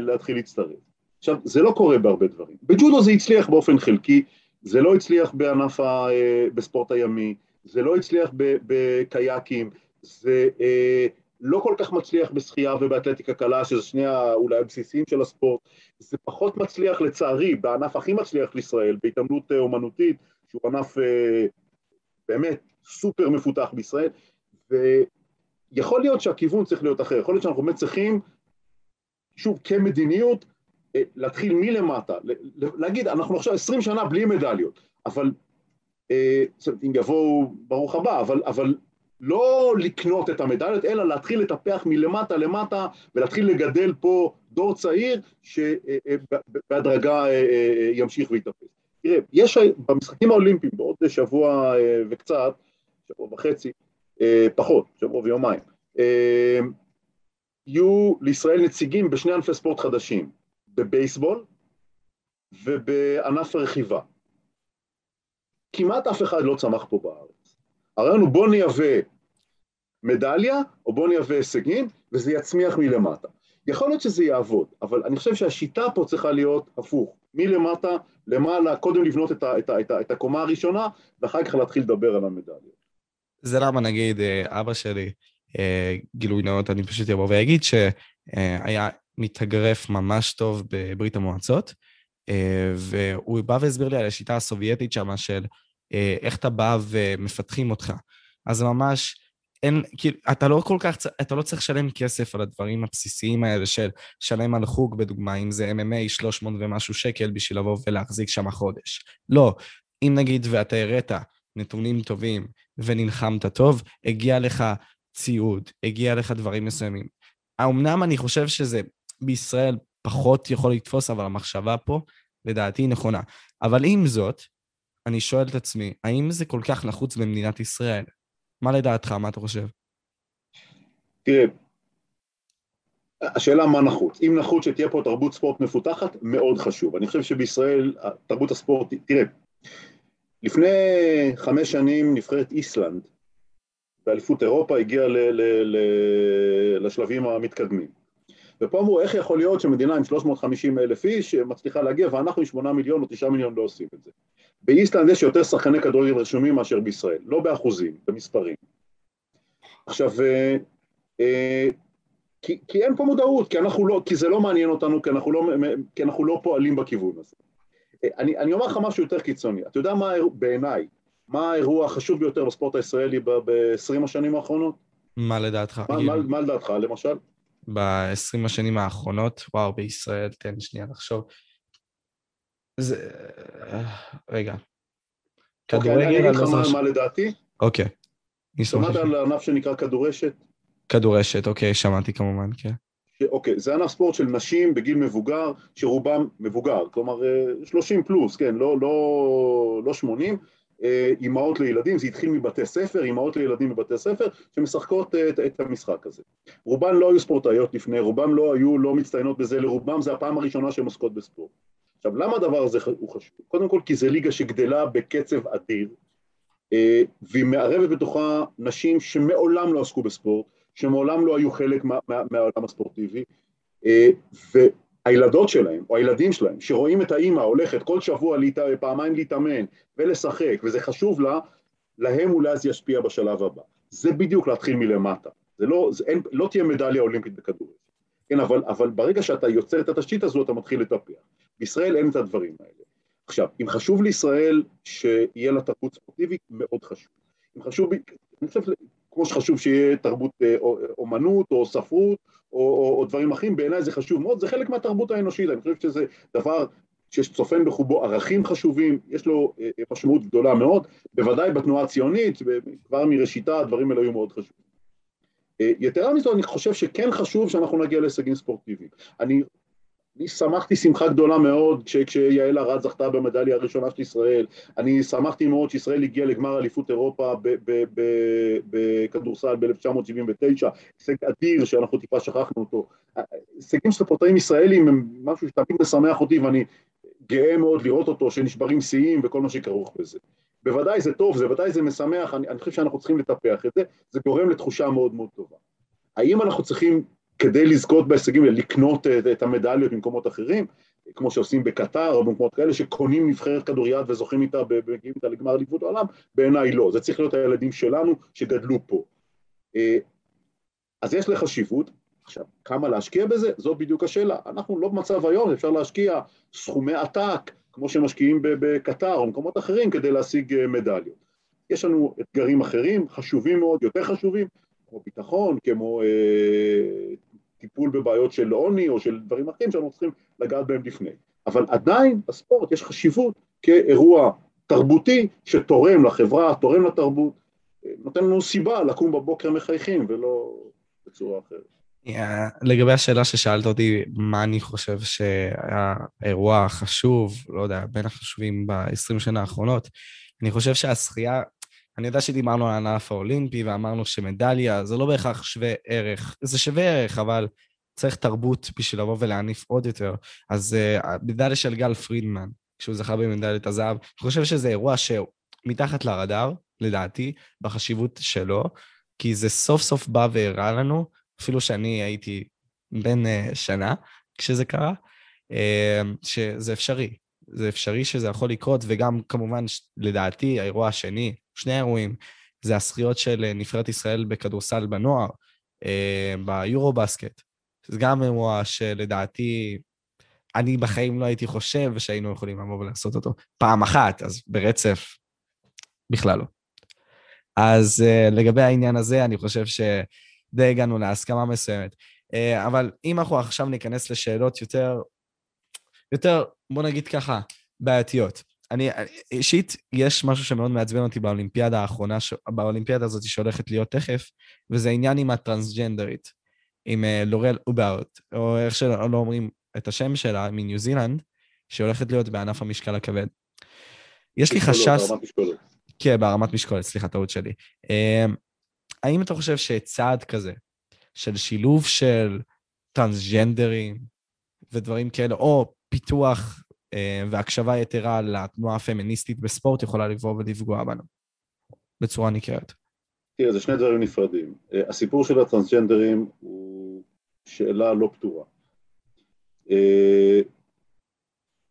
להתחיל להצטרף. עכשיו, זה לא קורה בהרבה דברים. בג'ודו זה הצליח באופן חלקי, זה לא הצליח בענף ה... בספורט הימי, זה לא הצליח בקייקים, זה אה, לא כל כך מצליח בשחייה ובאתלטיקה קלה, שזה שני אולי הבסיסיים של הספורט, זה פחות מצליח לצערי, בענף הכי מצליח לישראל, בהתאמנות אומנותית, שהוא ענף אה, באמת סופר מפותח בישראל, ויכול להיות שהכיוון צריך להיות אחר, יכול להיות שאנחנו באמת צריכים, שוב, כמדיניות, אה, להתחיל מלמטה, להגיד, אנחנו עכשיו עשרים שנה בלי מדליות, אבל... אם יבואו ברוך הבא, אבל, אבל לא לקנות את המדליות, אלא להתחיל לטפח מלמטה למטה, ולהתחיל לגדל פה דור צעיר, שבהדרגה ימשיך ויתפס. תראה, יש במשחקים האולימפיים, בעוד שבוע וקצת, שבוע וחצי, פחות, שבוע ויומיים, יהיו לישראל נציגים בשני ענפי ספורט חדשים, בבייסבול ובענף הרכיבה. כמעט אף אחד לא צמח פה בארץ. הרעיון הוא בוא נייבא מדליה, או בוא נייבא הישגים, וזה יצמיח מלמטה. יכול להיות שזה יעבוד, אבל אני חושב שהשיטה פה צריכה להיות הפוך. מלמטה, למעלה, קודם לבנות את, ה, את, ה, את, ה, את הקומה הראשונה, ואחר כך להתחיל לדבר על המדליה. זה למה נגיד, אבא שלי, גילוי נאות, אני פשוט יבוא ויגיד, שהיה מתאגרף ממש טוב בברית המועצות, והוא בא והסביר לי על השיטה הסובייטית שמה של איך אתה בא ומפתחים אותך. אז ממש, אין, כאילו, אתה לא כל כך, אתה לא צריך לשלם כסף על הדברים הבסיסיים האלה של שלם על חוג, בדוגמה, אם זה אם אם איי, שלוש מאות ומשהו שקל בשביל לבוא ולהחזיק שם חודש. לא, אם נגיד ואתה הראת נתונים טובים ונלחמת טוב, הגיע לך ציוד, הגיע לך דברים מסוימים. האמנם אני חושב שזה בישראל פחות יכול לתפוס, אבל המחשבה פה לדעתי נכונה. אבל עם זאת, אני שואל את עצמי, האם זה כל כך נחוץ במדינת ישראל? מה לדעתך? מה אתה חושב? תראה, השאלה מה נחוץ. אם נחוץ שתהיה פה תרבות ספורט מפותחת, מאוד חשוב. אני חושב שבישראל, תרבות הספורט, תראה, לפני חמש שנים נבחרת איסלנד, באליפות אירופה הגיעה לשלבים המתקדמים. ופה אמרו, איך יכול להיות שמדינה עם שלוש מאות וחמישים אלף איש מצליחה להגיע, ואנחנו עם שמונה מיליון או תשעה מיליון לא עושים את זה. באיסלנד יש יותר שחקני כדורגל רשומים מאשר בישראל, לא באחוזים, במספרים. עכשיו, אה, אה, כי, כי אין פה מודעות, כי, אנחנו לא, כי זה לא מעניין אותנו, כי אנחנו לא, כי אנחנו לא פועלים בכיוון הזה. אה, אני, אני אומר לך משהו יותר קיצוני, אתה יודע מה בעיניי, מה האירוע החשוב ביותר בספורט הישראלי ב-עשרים השנים האחרונות? מה לדעתך? מה, מה, מה לדעתך, למשל? ב-עשרים השנים האחרונות, וואו, בישראל, תן שנייה לחשוב. זה... רגע. כדורגל... אוקיי, אני אגיד לך מה לדעתי? אוקיי. שמעת על הענף שנקרא כדורשת? כדורשת, אוקיי, שמעתי כמובן, כן. אוקיי, זה ענף ספורט של נשים בגיל מבוגר, שרובם מבוגר, כלומר שלושים פלוס, כן, לא, לא, לא שמונים, אימהות לילדים, זה התחיל מבתי ספר, אימהות לילדים מבתי ספר, שמשחקות את, את המשחק הזה. רובן לא היו ספורטאיות לפני, רובן לא היו, לא מצטיינות בזה, לרובם זה הפעם הראשונה שהן עוסקות בספורט. עכשיו, למה הדבר הזה הוא חשוב? קודם כל, כי זה ליגה שגדלה בקצב אדיר, והיא מערבת בתוכה נשים שמעולם לא עסקו בספורט, שמעולם לא היו חלק מה, מה, מהעולם הספורטיבי, והילדות שלהם, או הילדים שלהם, שרואים את האמא הולכת כל שבוע להת... פעמיים להתאמן ולשחק, וזה חשוב לה, להם אולי זה ישפיע בשלב הבא. זה בדיוק להתחיל מלמטה. זה לא, זה אין, לא תהיה מדליה אולימפית בכדורגל. כן, אבל, אבל ברגע שאתה יוצר את התשתית הזו, אתה מתחיל לטפח. בישראל אין את הדברים האלה. עכשיו, אם חשוב לישראל שיהיה לה תרבות ספורטיבית, מאוד חשוב. אם חשוב, אני חושב, כמו שחשוב שיהיה תרבות אומנות או ספרות או, או, או דברים אחרים, בעיניי זה חשוב מאוד, זה חלק מהתרבות האנושית, אני חושב שזה דבר שצופן בחובו ערכים חשובים, יש לו משמעות גדולה מאוד, בוודאי בתנועה הציונית, כבר מראשיתה הדברים האלה היו מאוד חשובים. יתרה מזאת, אני חושב שכן חשוב שאנחנו נגיע להישגים ספורטיביים. אני... אני שמחתי שמחה גדולה מאוד כשיעל ארד זכתה במדליה הראשונה של ישראל, אני שמחתי מאוד שישראל הגיעה לגמר אליפות אירופה בכדורסל ב-אלף תשע מאות שבעים ותשע, הישג אדיר שאנחנו טיפה שכחנו אותו. הישגים של ספורטאים ישראלים הם משהו שתמיד משמח אותי ואני גאה מאוד לראות אותו, שנשברים שיאים וכל מה שכרוך בזה. בוודאי זה טוב, זה בוודאי זה משמח, אני, אני חושב שאנחנו צריכים לטפח את זה, זה גורם לתחושה מאוד מאוד טובה. האם אנחנו צריכים כדי לזכות בהישגים, לקנות את המדליות במקומות אחרים, כמו שעושים בקטר או במקומות כאלה, שקונים נבחרת כדוריד וזוכים איתה, מגיעים איתה לגמר אליפות העולם, בעיניי לא. זה צריך להיות הילדים שלנו שגדלו פה. אז יש לחשיבות, עכשיו, כמה להשקיע בזה? זו בדיוק השאלה. אנחנו לא במצב היום, אפשר להשקיע סכומי עתק, כמו שמשקיעים בקטר או במקומות אחרים, כדי להשיג מדליות. יש לנו אתגרים אחרים, חשובים מאוד, יותר חשובים, כמו ביטחון, כמו אה, טיפול בבעיות של עוני או של דברים אחרים שאנחנו צריכים לגעת בהם לפני. אבל עדיין בספורט יש חשיבות כאירוע תרבותי שתורם לחברה, תורם לתרבות, נותן לנו סיבה לקום בבוקר מחייכים ולא בצורה אחרת. Yeah, לגבי השאלה ששאלת אותי, מה אני חושב שהאירוע החשוב, לא יודע, בין החשובים ב-עשרים שנה האחרונות, אני חושב שהשחייה, אני יודע שדיברנו על הענף האולימפי ואמרנו שמדליה זה לא בהכרח שווה ערך, זה שווה ערך, אבל צריך תרבות בשביל לבוא ולהניף עוד יותר. אז המדליה של גל פרידמן, כשהוא זכה במדליית הזהב, אני חושב שזה אירוע שמתחת לרדאר, לדעתי, בחשיבות שלו, כי זה סוף סוף בא והראה לנו, אפילו שאני הייתי בן שנה כשזה קרה, שזה אפשרי. זה אפשרי שזה יכול לקרות, וגם כמובן, לדעתי, האירוע השני, שני האירועים, זה השחיות של נבחרת ישראל בכדורסל בנוער, ביורובסקט. זה גם אירוע שלדעתי, אני בחיים לא הייתי חושב שהיינו יכולים לבוא ולעשות אותו פעם אחת, אז ברצף, בכלל לא. אז לגבי העניין הזה, אני חושב שדי הגענו להסכמה מסוימת. אבל אם אנחנו עכשיו ניכנס לשאלות יותר, יותר, בוא נגיד ככה, בעייתיות. אני, אישית, יש משהו שמאוד מעצבן אותי באולימפיאדה האחרונה, באולימפיאדה הזאת שהולכת להיות תכף, וזה עניין עם הטרנסג'נדרית, עם לורל אוברט, או איך שלא אומרים את השם שלה, מניו זילנד, שהולכת להיות בענף המשקל הכבד. יש לי חשש... ברמת משקולת. כן, ברמת משקולת, סליחה, טעות שלי. האם אתה חושב שצעד כזה, של שילוב של טרנסג'נדרים, ודברים כאלה, או פיתוח והקשבה יתרה לתנועה הפמיניסטית בספורט יכולה לבוא ולפגוע בנו, בצורה ניכרת. תראה, זה שני דברים נפרדים. הסיפור של הטרנסג'נדרים הוא שאלה לא פתורה.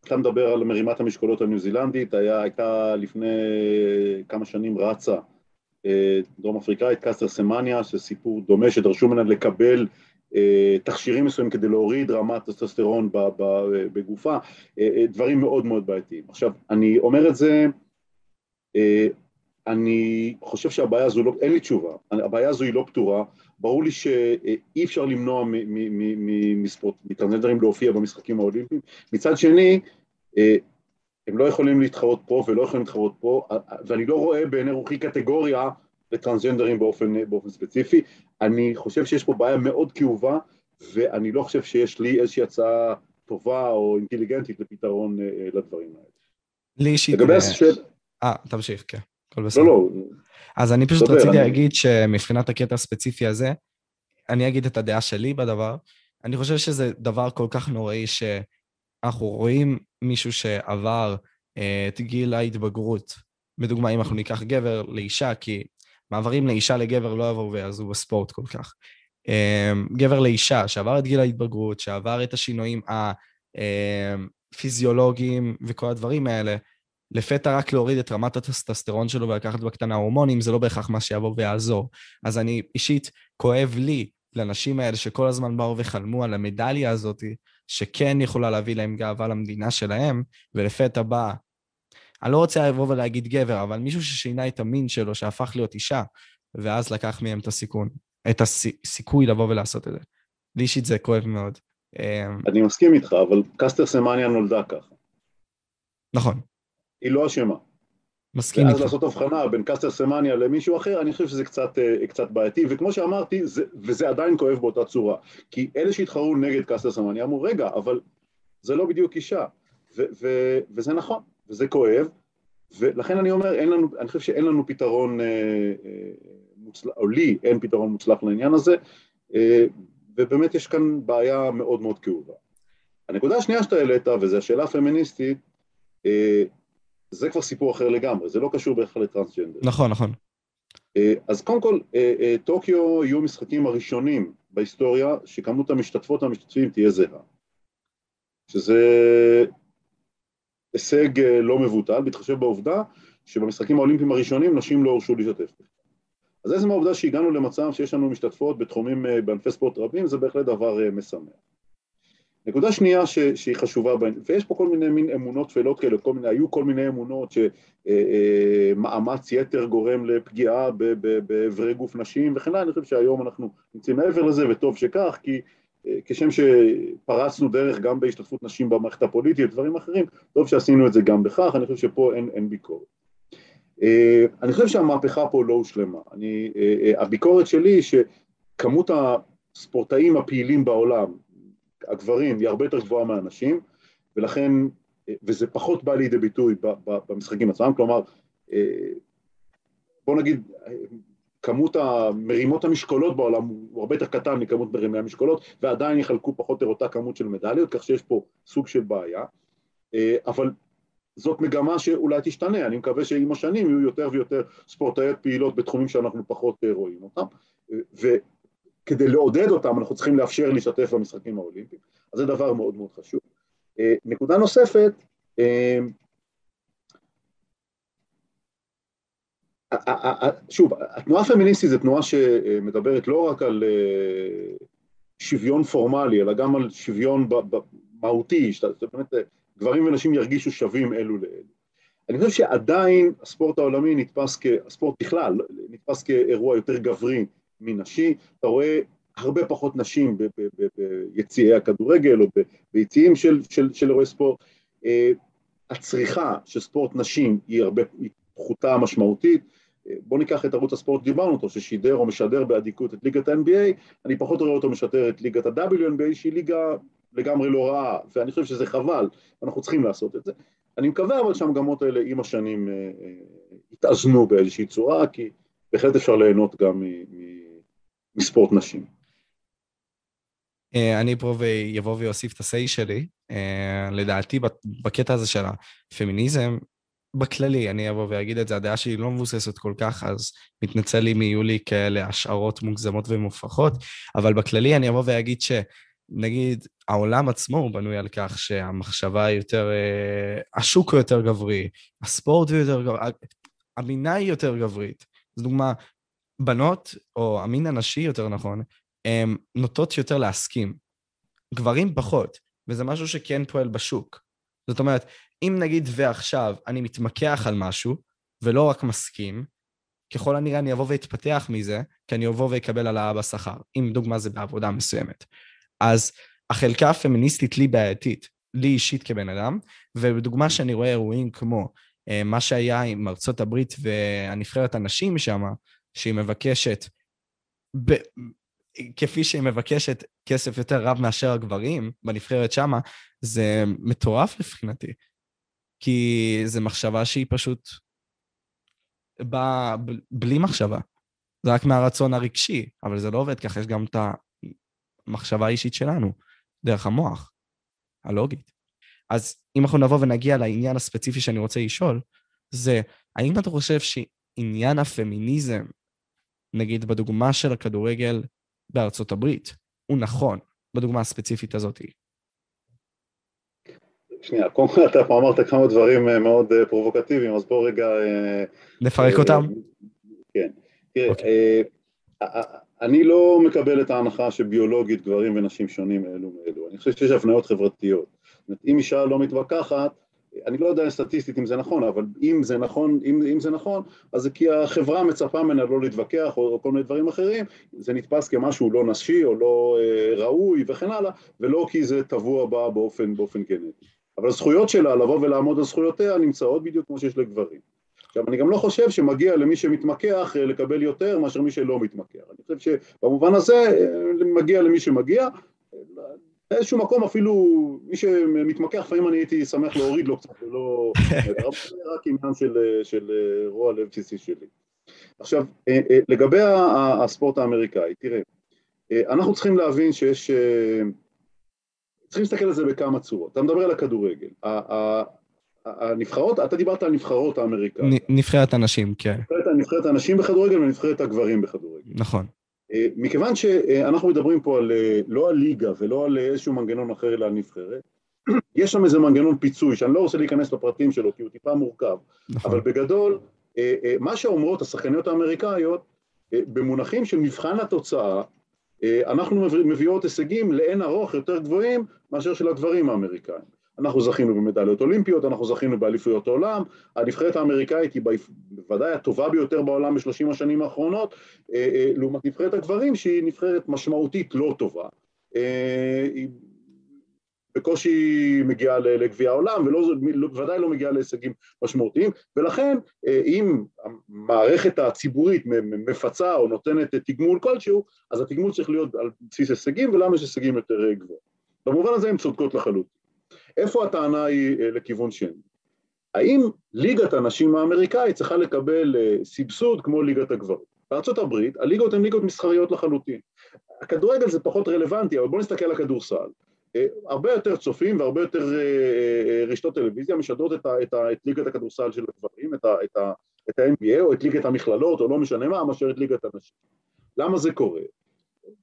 אתה מדבר על מרימת המשקולות הניו זילנדית, הייתה לפני כמה שנים רצה דרום אפריקאית, קסטר סמניה, שסיפור דומה שדרשו ממנה לקבל תכשירים מסוים כדי להוריד רמת טסטוסטרון בגופה, דברים מאוד מאוד בעייתיים. עכשיו, אני אומר את זה אני חושב שהבעיה הזו, לא, אין לי תשובה, הבעיה הזו היא לא פתורה, ברור לי שאי אפשר למנוע מטרנדרים להופיע במשחקים האולימפיים, מצד שני, הם לא יכולים להתחרות פה ולא יכולים להתחרות פה, ואני לא רואה בעיני רוחי קטגוריה לטרנסג'נדרים באופן, באופן ספציפי, אני חושב שיש פה בעיה מאוד כאובה, ואני לא חושב שיש לי איזושהי הצעה טובה או אינטליגנטית לפתרון לדברים האלה. לי אישית... אה, תמשיך, כן. לא, לא. אז אני פשוט רציתי להגיד שמבחינת הקטע הספציפי הזה, אני אגיד את הדעה שלי בדבר, אני חושב שזה דבר כל כך נוראי שאנחנו רואים מישהו שעבר את גיל ההתבגרות, בדוגמה אם אנחנו ניקח גבר לאישה, כי מעברים לאישה לגבר לא עברו ועזו בספורט כל כך. גבר לאישה שעבר את גיל ההתבגרות, שעבר את השינויים הפיזיולוגיים וכל הדברים האלה, לפתע רק להוריד את רמת הטסטוסטרון שלו ולקחת בקטנה הורמונים, זה לא בהכרח מה שיבוא ויעזור. אז אני אישית כואב לי לנשים האלה שכל הזמן באו וחלמו על המדליה הזאת, שכן יכולה להביא להם גאווה למדינה שלהם, ולפתע באה, אני לא רוצה לבוא ולהגיד גבר, אבל מישהו ששינה את המין שלו, שהפך להיות אישה, ואז לקח מהם את הסיכון, את הסיכוי לבוא ולעשות את זה. לי אישית זה כואב מאוד. אני מסכים איתך, אבל קסטר סמניה נולדה ככה. נכון. היא לא אשמה. מסכים איתך. ואז לעשות הבחנה בין קסטר סמניה למישהו אחר, אני חושב שזה קצת, קצת בעייתי, וכמו שאמרתי, זה, וזה עדיין כואב באותה צורה, כי אלה שהתחרו נגד קסטר סמניה, אמרו, רגע, אבל זה לא בדיוק אישה, ו- ו- וזה נכון, וזה כואב, ולכן אני אומר, אין לנו, אני חושב שאין לנו פתרון אה, אה, מוצלח, או לי אין פתרון מוצלח לעניין הזה, אה, ובאמת יש כאן בעיה מאוד מאוד כאובה. הנקודה השנייה שאתה העלית, וזו השאלה הפמיניסטית, אה, זה כבר סיפור אחר לגמרי, זה לא קשור בערך לטרנסג'נדר. נכון, נכון. אז קודם כל, טוקיו יהיו משחקים הראשונים בהיסטוריה, שכמות המשתתפות והמשתתפים תהיה זהה. שזה הישג לא מבוטל, בהתחשב בעובדה שבמשחקים האולימפיים הראשונים נשים לא הורשו להשתתף. אז עצם העובדה שהגענו למצב שיש לנו משתתפות בתחומים, בענפי ספורט רבים, זה בהחלט דבר משמח. נקודה שנייה ש, שהיא חשובה, ויש פה כל מיני מין אמונות פעלות כאלה, כל מיני, היו כל מיני אמונות שמאמץ יתר גורם לפגיעה בעברי גוף נשים וכן הלאה, אני חושב שהיום אנחנו נמצאים מעבר לזה, וטוב שכך, כי כשם שפרצנו דרך גם בהשתתפות נשים במערכת הפוליטית, דברים אחרים, טוב שעשינו את זה גם בכך, אני חושב שפה אין, אין ביקורת. אני חושב שהמהפכה פה לא הושלמה, אני, הביקורת שלי היא שכמות הספורטאים הפעילים בעולם, הגברים היא הרבה יותר גבוהה מהאנשים, ולכן, וזה פחות בא לידי ביטוי במשחקים עצמם, כלומר, בוא נגיד, כמות המרימות המשקולות בעולם הוא הרבה יותר קטן מכמות מרימי המשקולות, ועדיין יחלקו פחות או יותר כמות של מדליות, כך שיש פה סוג של בעיה, אבל זאת מגמה שאולי תשתנה, אני מקווה שעם השנים יהיו יותר ויותר ספורטאיות פעילות בתחומים שאנחנו פחות רואים אותם, ו... כדי לעודד אותם, אנחנו צריכים לאפשר להשתתף במשחקים האולימפיים, אז זה דבר מאוד מאוד חשוב. נקודה נוספת, שוב, התנועה הפמיניסטית זו תנועה שמדברת לא רק על שוויון פורמלי, אלא גם על שוויון מהותי, שבאמת גברים ונשים ירגישו שווים אלו לאלו. אני חושב שעדיין הספורט העולמי נתפס כספורט בכלל, נתפס כאירוע יותר גברי, מנשי, אתה רואה הרבה פחות נשים ביציעי הכדורגל או ביציעים של, של, של אירועי ספורט, הצריכה של ספורט נשים היא הרבה פחותה משמעותית, בוא ניקח את ערוץ הספורט, דיברנו אותו, ששידר או משדר באדיקות את ליגת ה-אן בי איי, אני פחות רואה אותו משדר את ליגת ה-דאבליו אן בי איי, שהיא ליגה לגמרי לא רעה, ואני חושב שזה חבל, אנחנו צריכים לעשות את זה. אני מקווה אבל שהמגמות האלה עם השנים התאזנו באיזושהי צורה, כי בהחלט אפשר ליהנות גם מספורט נשים. אני פה ויבוא ויוסיף את הסי שלי, לדעתי בקטע הזה של הפמיניזם, בכללי אני אבוא ואגיד את זה, הדעה שלי לא מבוססת כל כך, אז מתנצל לי מיולי כאלה השערות מוגזמות ומופחות, אבל בכללי אני אבוא ואגיד שנגיד העולם עצמו הוא בנוי על כך שהמחשבה יותר, השוק הוא יותר גברי, הספורט הוא יותר גברי, המינה היא יותר גברית, זו דוגמה, בנות, או המין הנשי יותר נכון, הן נוטות יותר להסכים. גברים פחות, וזה משהו שכן פועל בשוק. זאת אומרת, אם נגיד ועכשיו אני מתמקח על משהו, ולא רק מסכים, ככל הנראה אני אבוא והתפתח מזה, כי אני אבוא ויקבל עליה בשכר, אם דוגמה זה בעבודה מסוימת. אז החלקה הפמיניסטית לי בעייתית, לי אישית כבן אדם, ובדוגמה שאני רואה אירועים כמו מה שהיה עם ארצות הברית והנבחרת הנשים שם, שהיא מבקשת, ב... כפי שהיא מבקשת כסף יותר רב מאשר הגברים בנבחרת שם, זה מטורף לבחינתי, כי זה מחשבה שהיא פשוט באה בלי מחשבה, זה רק מהרצון הרגשי, אבל זה לא עובד ככה, יש גם את המחשבה האישית שלנו, דרך המוח, הלוגית. אז אם אנחנו נבוא ונגיע לעניין הספציפי שאני רוצה לשאול, זה האם אתה חושב שעניין הפמיניזם, נגיד בדוגמה של הכדורגל בארצות הברית, הוא נכון, בדוגמה הספציפית הזאת? שנייה, קודם כל אתה אמרת כמה דברים מאוד פרובוקטיביים, אז בוא רגע... נפרק אותם? כן. תראה, אני לא מקבל את ההנחה שביולוגית גברים ונשים שונים אלו מאלו. אני חושב שיש הבניות חברתיות. זאת אומרת, אם אישה לא מתווכחת, אני לא יודע סטטיסטית אם זה נכון, אבל אם זה נכון, אם, אם זה נכון, אז זה כי החברה מצפה ממנה לא להתווכח, או, או כל מיני דברים אחרים, זה נתפס כמשהו לא נשי, או לא אה, ראוי וכן הלאה, ולא כי זה טבוע בה באופן, באופן גנטי. אבל הזכויות שלה, לבוא ולעמוד על זכויותיה, נמצאות בדיוק כמו שיש לגברים. עכשיו, אני גם לא חושב שמגיע למי שמתמקח לקבל יותר מאשר מי שלא מתמקח. אני חושב שבמובן הזה, מגיע למי שמגיע, באיזשהו מקום אפילו, מי שמתמקח, פעמים אני הייתי שמח להוריד לו קצת, ולא רק עניין של, של רוע לב בסיסי שלי. עכשיו, לגבי הספורט האמריקאי, תראה, אנחנו צריכים להבין שיש, צריכים להסתכל על זה בכמה צורות. אתה מדבר על הכדורגל. הנבחרות, אתה דיברת על נבחרות האמריקאיות. נבחרת הנשים, כן. נבחרת הנשים בכדורגל ונבחרת הגברים בכדורגל. נכון. מכיוון שאנחנו מדברים פה על, לא על ליגה ולא על איזשהו מנגנון אחר אלא על נבחרת, יש שם איזה מנגנון פיצוי, שאני לא רוצה להיכנס לפרטים שלו, כי הוא טיפה מורכב, נכון. אבל בגדול, מה שאומרות השחקניות האמריקאיות, במונחים של מבחן התוצאה, אנחנו מביאות הישגים לאין ארוך יותר גבוהים מאשר של הגברים האמריקאים. אנחנו זכינו במדליות אולימפיות, אנחנו זכינו באליפויות העולם, הנבחרת האמריקאית היא בוודאי הטובה ביותר בעולם בשלושים השנים האחרונות, לעומת נבחרת הגברים שהיא נבחרת משמעותית לא טובה, היא בקושי מגיעה לגביע העולם, ובוודאי לא מגיעה להישגים משמעותיים, ולכן אם המערכת הציבורית מפצה או נותנת תגמול כלשהו, אז התגמול צריך להיות על בסיס הישגים, ולמה יש הישגים יותר גבוה. במובן הזה הן צודקות לחלוטין. איפה הטענה היא לכיוון שני? האם ליגת הנשים האמריקאית צריכה לקבל סבסוד כמו ליגת הגברים? בארצות הברית, הליגות הן ליגות מסחריות לחלוטין. הכדורגל זה פחות רלוונטי, אבל בואו נסתכל על הכדורסל. הרבה יותר צופים והרבה יותר רשתות טלוויזיה משדרות את, את, את ליגת הכדורסל של הגברים, את, את, את ה-אן בי איי או את ליגת המכללות, או לא משנה מה, מאשר את ליגת הנשים. למה זה קורה?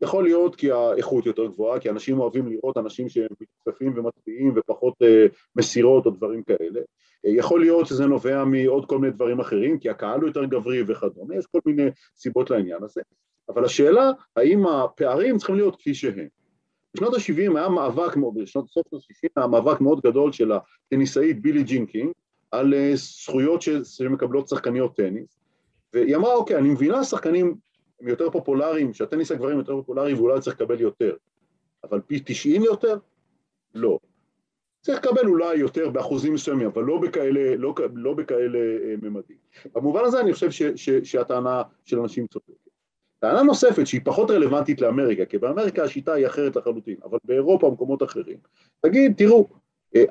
יכול להיות כי האיכות יותר גבוהה, כי אנשים אוהבים לראות אנשים שהם מתקפים ומצביעים ופחות אה, מסירות או דברים כאלה. אה, יכול להיות שזה נובע מעוד כל מיני דברים אחרים, כי הקהל הוא יותר גברי וכדומה, יש כל מיני סיבות לעניין הזה. אבל השאלה, האם הפערים צריכים להיות כפי שהם? בשנות ה-שבעים היה מאבק, בשנות סוף ה-שישים היה מאבק מאוד גדול של הטניסאית בילי ג'ינקינג, על אה, זכויות ש... שמקבלות שחקניות טניס, והיא אמרה, אוקיי, אני מבינה שחקנים, הם יותר פופולריים, שהטניס הגברים יותר פופולרי, ואולי צריך לקבל יותר. אבל פי תשעים יותר? לא. צריך לקבל אולי יותר באחוזים מסוימים, אבל לא בכאלה, לא, לא בכאלה ממדים. במובן הזה אני חושב ש, ש, שהטענה של אנשים צודקת. טענה נוספת שהיא פחות רלוונטית לאמריקה, כי באמריקה השיטה היא אחרת לחלוטין, אבל באירופה ומקומות אחרים. תגיד, תראו,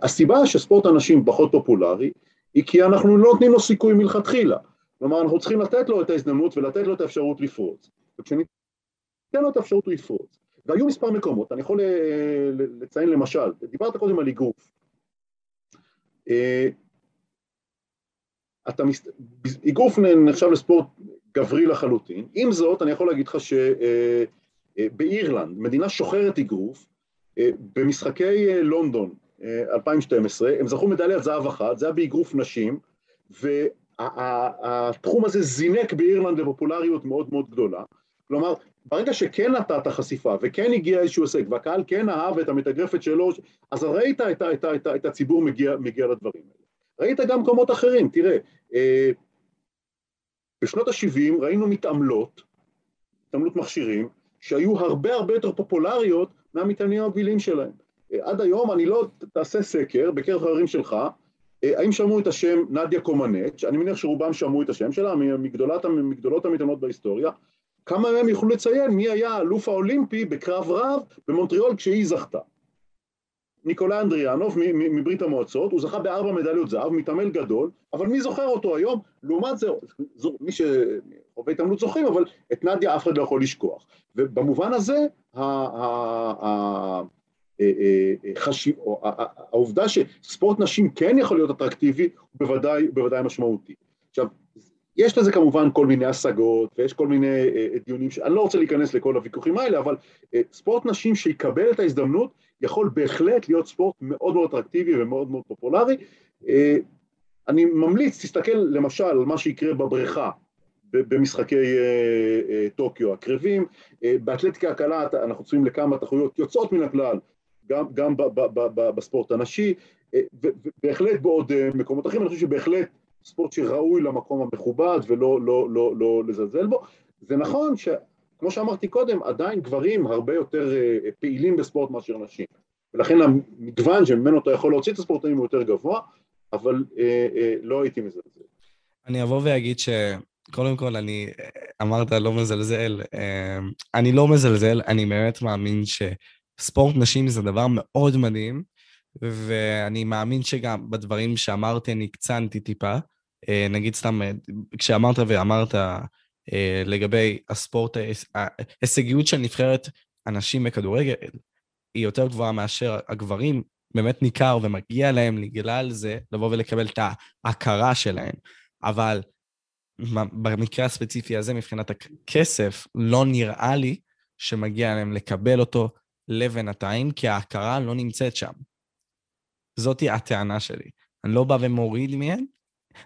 הסיבה שספורט הנשים פחות פופולרי, היא כי אנחנו לא נותנים לו סיכוי מלכתחילה. כלומר, אנחנו צריכים לתת לו את ההזדמנות ולתת לו את האפשרות לפרוץ. וכשניתן לו את האפשרות לפרוץ, והיו מספר מקומות, אני יכול לציין למשל, דיברת קודם על איגוף. איגוף נחשב לספורט גברי לחלוטין. עם זאת, אני יכול להגיד לך שבאירלנד, מדינה שוחרת איגוף, במשחקי לונדון אלפיים ושתים עשרה, הם זכו מדליית זהב אחת, זה היה באיגוף נשים, ו... התחום הזה זינק באירלנד לפופולריות מאוד מאוד גדולה, כלומר, ברגע שכן נתת חשיפה, וכן הגיע איזשהו הישג, והקהל כן אהב את המתגרפת שלו, אז ראית את, את, את, את הציבור מגיע, מגיע לדברים האלה. ראית גם קומות אחרים, תראה, בשנות ה-שבעים ראינו מתעמלות, מתעמלות מכשירים, שהיו הרבה הרבה יותר פופולריות מהמתעמלים המובילים שלהם. עד היום, אני לא תעשה סקר בקרב חברים שלך, האם שמעו את השם נדיה קומנץ', אני מניח שרובם שמעו את השם שלה, מגדולות, מגדולות המתעמלות בהיסטוריה, כמה מהם יוכלו לציין מי היה האלוף האולימפי בקרב רב במונטריאול כשהיא זכתה. ניקולאי אנדריאנוב מברית המועצות, הוא זכה בארבע מדליות זהב, מתעמל גדול, אבל מי זוכר אותו היום? לעומת זה, מי שחווה התעמלות זוכרים, אבל את נדיה אף אחד לא יכול לשכוח. ובמובן הזה, העובדה שספורט נשים כן יכול להיות אטרקטיבי, הוא בוודאי משמעותי. עכשיו, יש לזה כמובן כל מיני השגות, ויש כל מיני דיונים, אני לא רוצה להיכנס לכל הוויכוחים האלה, אבל ספורט נשים שיקבל את ההזדמנות, יכול בהחלט להיות ספורט מאוד מאוד אטרקטיבי ומאוד מאוד פופולרי. אני ממליץ, תסתכל למשל על מה שיקרה בבריכה, במשחקי טוקיו הקרבים, באתלטיקה הקלה אנחנו צפויים לכמה תחרויות יוצאות מן הכלל, גם, גם בספורט הנשי, ובהחלט בעוד מקומות אחרים, אני חושב שבהחלט ספורט שראוי למקום המכובד ולא לא, לא, לא לזלזל בו. זה נכון ש... כמו שאמרתי קודם, עדיין גברים הרבה יותר פעילים בספורט מאשר נשים. ולכן המגוון שממנו אתה יכול להוציא את הספורטאים הוא יותר גבוה, אבל אה, אה, לא הייתי מזלזל. אני אבוא ואגיד שקודם כל אני אמרת לא מזלזל. אה, אני לא מזלזל, אני באמת מאמין שספורט נשים זה דבר מאוד מדהים, ואני מאמין שגם בדברים שאמרתי אני קצנתי טיפה. אה, נגיד סתם, כשאמרת ואמרת, לגבי הספורט, ההישגיות של נבחרת אנשים מכדורגל היא יותר גבוהה מאשר הגברים, באמת ניכר ומגיע להם לגלל זה לבוא ולקבל את ההכרה שלהם, אבל במקרה הספציפי הזה מבחינת הכסף לא נראה לי שמגיע להם לקבל אותו לבינתיים, כי ההכרה לא נמצאת שם. זאת היא הטענה שלי, אני לא בא ומוריד מהן,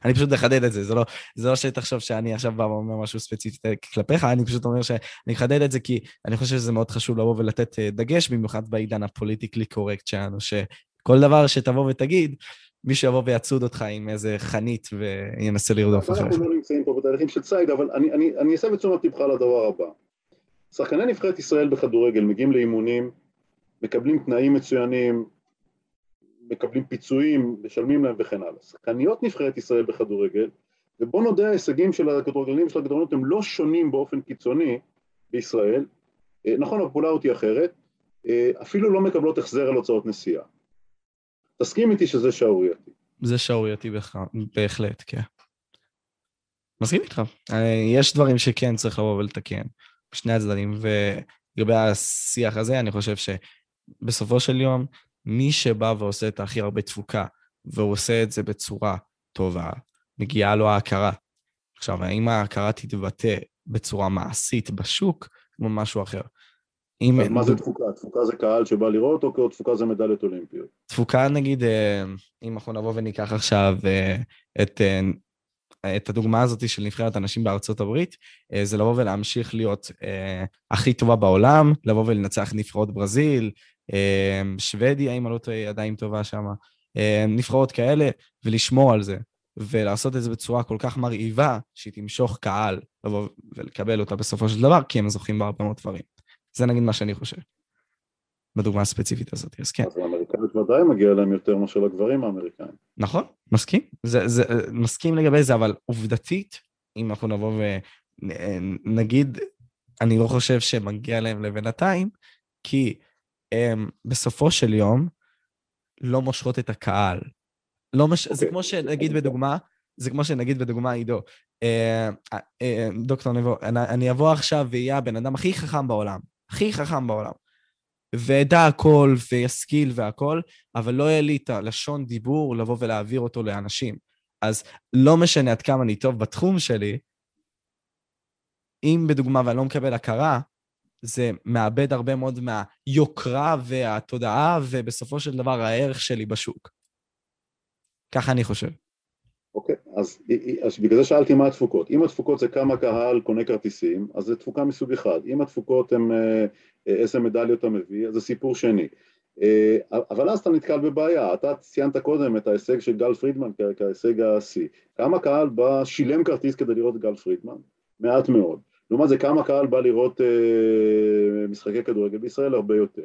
אני פשוט אחדד את זה, זה לא, זה לא שתחשוב שאני עכשיו בא ואומר משהו ספציפית כלפיך, אני פשוט אומר שאני אחדד את זה, כי אני חושב שזה מאוד חשוב לבוא ולתת דגש, במיוחד בעידן הפוליטיקלי קורקט שלנו, שכל דבר שתבוא ותגיד, מישהו יבוא ויצוד אותך עם איזה חנית וינסה לרדוף אחריך. אנחנו לא נמצאים פה בתהליכים של צייד, אבל אני, אני, אני אעשה בתשומת לבך לדבר הבא. שחקני נבחרת ישראל בכדורגל מגיעים לאימונים, מקבלים תנאים מצוינים, מקבלים פיצויים, משלמים להם וכן הלאה. שחקניות נבחרת ישראל בכדורגל, ובוא נודה ההישגים של הכדורגלנים ושל הכדורגלנות הם לא שונים באופן קיצוני בישראל, נכון, הפופולריות היא אחרת, אפילו לא מקבלות החזר על הוצאות נסיעה. תסכים איתי שזה שערורייתי. זה שערורייתי בהחלט, כן. מסכים איתך. יש דברים שכן צריך לבוא ולתקן, בשני הצדדים, ולגבי השיח הזה אני חושב שבסופו של יום, מי שבא ועושה את הכי הרבה תפוקה, והוא עושה את זה בצורה טובה, מגיעה לו ההכרה. עכשיו, האם ההכרה תתבטא בצורה מעשית בשוק, או משהו אחר? מה זה תפוקה? תפוקה זה קהל שבא לראות, או תפוקה זה מדלת אולימפיות? תפוקה, נגיד, אם אנחנו נבוא וניקח עכשיו את הדוגמה הזאת של נבחרת אנשים בארצות הברית, זה לבוא ולהמשיך להיות הכי טובה בעולם, לבוא ולנצח נבחרות ברזיל, שוודיה, אם עלות עדיין טובה שם, נבחרות כאלה, ולשמור על זה, ולעשות את זה בצורה כל כך מרעיבה, שהיא תמשוך קהל, ולקבל אותה בסופו של דבר, כי הם זוכים בהרבה מאוד דברים. זה נגיד מה שאני חושב, בדוגמה הספציפית הזאת, אז כן. אז האמריקאיות ודאי מגיע להם יותר משל הגברים האמריקאים. נכון, מסכים, זה, זה, מסכים לגבי זה, אבל עובדתית, אם אנחנו נבוא ונגיד, אני לא חושב שמגיע להם לבינתיים, כי הם בסופו של יום לא מושכות את הקהל. לא מש... okay. זה כמו שנגיד בדוגמה, זה כמו שנגיד בדוגמה, עידו, אה, אה, דוקטור נבו, אני, אני אבוא עכשיו ויהיה הבן אדם הכי חכם בעולם, הכי חכם בעולם, וידע הכל ויסקיל והכל, אבל לא יהיה לי את הלשון דיבור לבוא ולהעביר אותו לאנשים. אז לא משנה עד כמה אני טוב בתחום שלי, אם בדוגמה ואני לא מקבל הכרה, זה מאבד הרבה מאוד מהיוקרה והתודעה, ובסופו של דבר הערך שלי בשוק. ככה אני חושב. אוקיי, אז בגלל זה שאלתי מה התפוקות. אם התפוקות זה כמה קהל קונה כרטיסים, אז זה תפוקה מסוג אחד. אם התפוקות הם איזה מדליות המביא, אז זה סיפור שני. אבל אז אתה נתקל בבעיה, אתה ציינת קודם את ההישג של גל פרידמן כהישג ה-C, כמה קהל בא, שילם כרטיס כדי לראות גל פרידמן? מעט מאוד. לעומת זה, כמה קהל בא לראות משחקי כדורגל בישראל? הרבה יותר.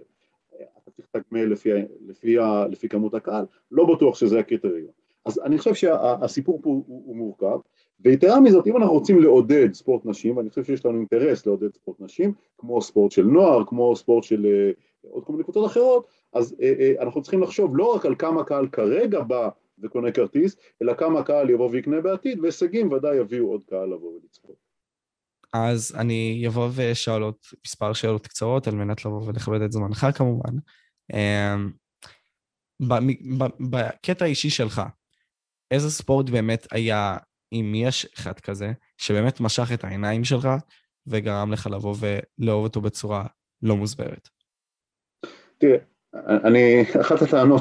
אתה צריך לתגמל לפי, לפי, לפי כמות הקהל, לא בטוח שזה הקריטריון. אז אני חושב שהסיפור פה הוא, הוא מורכב, ויתרה מזאת, אם אנחנו רוצים לעודד ספורט נשים, ואני חושב שיש לנו אינטרס לעודד ספורט נשים, כמו ספורט של נוער, כמו ספורט של עוד כל מיני קבוצות אחרות, אז אה, אה, אנחנו צריכים לחשוב לא רק על כמה קהל כרגע בא וקונה כרטיס, אלא כמה קהל יבוא ויקנה בעתיד, והישגים ודאי יביאו עוד קהל לבוא ולצפות. אז אני אבוא ושאלות, מספר שאלות קצרות, על מנת לבוא ולכבד את זמנך כמובן. בקטע האישי שלך, איזה ספורט באמת היה, אם יש אחד כזה, שבאמת משך את העיניים שלך, וגרם לך לבוא ולאהוב אותו בצורה לא מוסברת? תראה, אני, אחת הטענות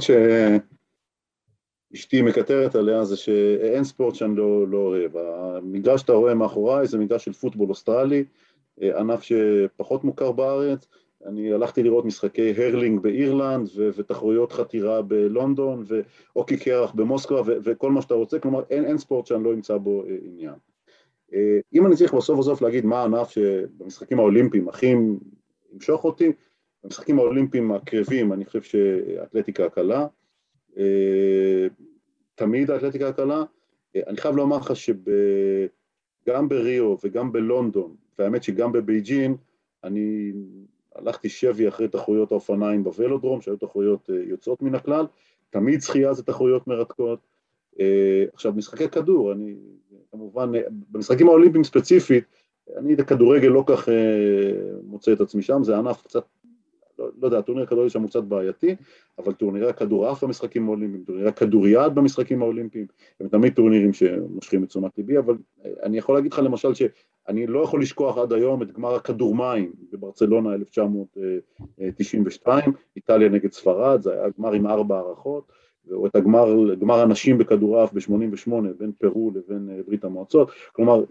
שאשתי מקטרת עליה, זה שאין ספורט שאני לא, לא אוהב. המגרש שאתה רואה מאחוריי, זה מגרש של פוטבול אוסטרלי, ענף שפחות מוכר בארץ. אני הלכתי לראות משחקי הרלינג באירלנד, ו- ותחרויות חתירה בלונדון, ואוקי קרח במוסקווה, ו- וכל מה שאתה רוצה, כלומר, אין, אין ספורט שאני לא אמצא בו אה, עניין. אה, אם אני צריך בסוף וסוף להגיד מה הענף שבמשחקים האולימפיים הכי ימשוך אותי, במשחקים האולימפיים הקרבים, אני חושב שהאתלטיקה הקלה, אה, תמיד האתלטיקה הקלה, אה, אני חייב לומר לך שגם בריאו וגם בלונדון, והאמת שגם בבייג'ין, אני הלכתי שבי אחרי תחרויות האופניים בוולודרום, שהיו תחרויות יוצאות מן הכלל, תמיד שחייה זה תחרויות מרתקות. עכשיו, משחקי כדור, אני כמובן, במשחקים האולימפיים ספציפית, אני כדורגל לא כך מוצא את עצמי שם, זה ענף קצת, לא, לא יודע, טורניר כדורגל שם הוא קצת בעייתי, אבל טורנירי הכדורעף במשחקים האולימפיים, טורנירי הכדוריד במשחקים האולימפיים, הם תמיד טורנירים שמושכים את תשומת ליבי, אבל אני יכול להגיד לך למשל ש... אני לא יכול לשכוח עד היום את גמר הכדורמים בברצלונה אלף תשע מאות תשעים ושתיים, איטליה נגד ספרד, זה היה גמר עם ארבע הערכות, או את הגמר, גמר הנשים בכדורעף ב-שמונים ושמונה, בין פרו לבין ברית המועצות, כלומר,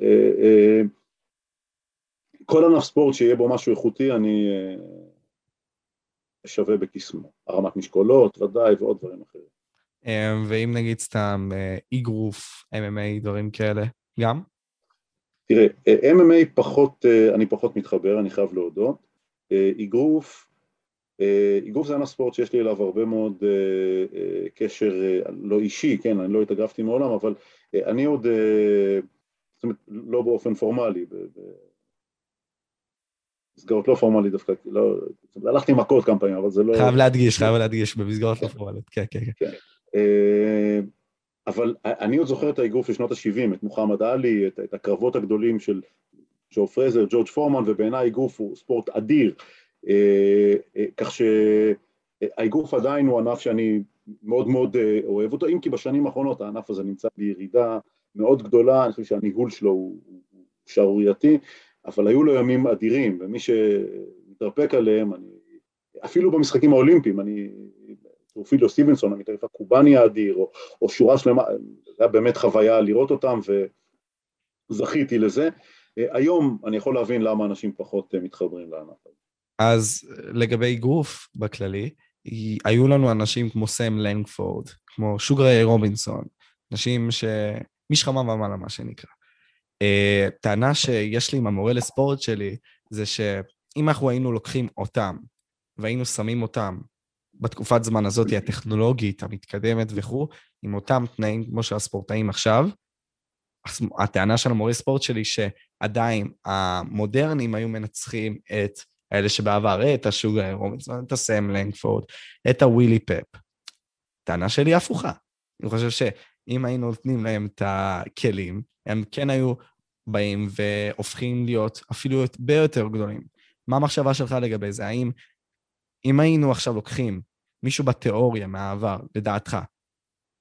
כל ענף ספורט שיהיה בו משהו איכותי, אני שווה בקסמו, הרמת משקולות, ודאי, ועוד דברים אחרים. ואם נגיד סתם איגרוף, אם אם איי, דברים כאלה, גם? תראה, אם אם איי פחות, אני פחות מתחבר, אני חייב להודות. איגרוף, איגרוף זה ענף ספורט שיש לי אליו הרבה מאוד קשר, לא אישי, כן, אני לא התאגרפתי מעולם, אבל אני עוד, זאת אומרת, לא באופן פורמלי, במסגרות לא פורמלית דווקא, לא, הלכתי מכות כמה פעמים, אבל זה לא... חייב להדגיש, חייב להדגיש, במסגרות לא פורמלית, כן, כן, כן. אבל אני עוד זוכר את האיגרוף של שנות ה-שבעים, את מוחמד עלי, את, את הקרבות הגדולים של ג'ו פרזר, ג'ורג' פורמן, ובעיני האיגרוף הוא ספורט אדיר, אה, אה, כך שהאיגרוף עדיין הוא ענף שאני מאוד מאוד אוהב אותו, אם כי בשנים האחרונות הענף הזה נמצא בירידה מאוד גדולה, אני חושב שהניהול שלו הוא, הוא שערורייתי, אבל היו לו ימים אדירים, ומי שמתרפק עליהם, אני, אפילו במשחקים האולימפיים, אני... ופילו סטיבנסון, המתערף הקובני האדיר, או, או שורה שלמה, זה היה באמת חוויה לראות אותם, וזכיתי לזה. היום אני יכול להבין למה אנשים פחות מתחברים לענף. אז לגבי גוף בכללי, היו לנו אנשים כמו סם לנגפורד, כמו שוגרי רובינסון, אנשים שמשחמה ומעלה מה שנקרא. טענה שיש לי עם המורה לספורט שלי, זה שאם אנחנו היינו לוקחים אותם, והיינו שמים אותם, בתקופת זמן הזאת היא הטכנולוגית, המתקדמת וכו', עם אותם תנאים כמו שהספורטאים עכשיו, הטענה של המורה ספורט שלי שעדיין המודרנים היו מנצחים את האלה שבעבר, את השוגר רובינסון, את הסם לנגפורד, את הווילי פאפ. הטענה שלי הפוכה. אני חושב שאם היינו נותנים להם את הכלים, הם כן היו באים והופכים להיות אפילו הרבה יותר גדולים. מה המחשבה שלך לגבי זה? האם... אם היינו עכשיו לוקחים מישהו בתיאוריה מהעבר, לדעתך,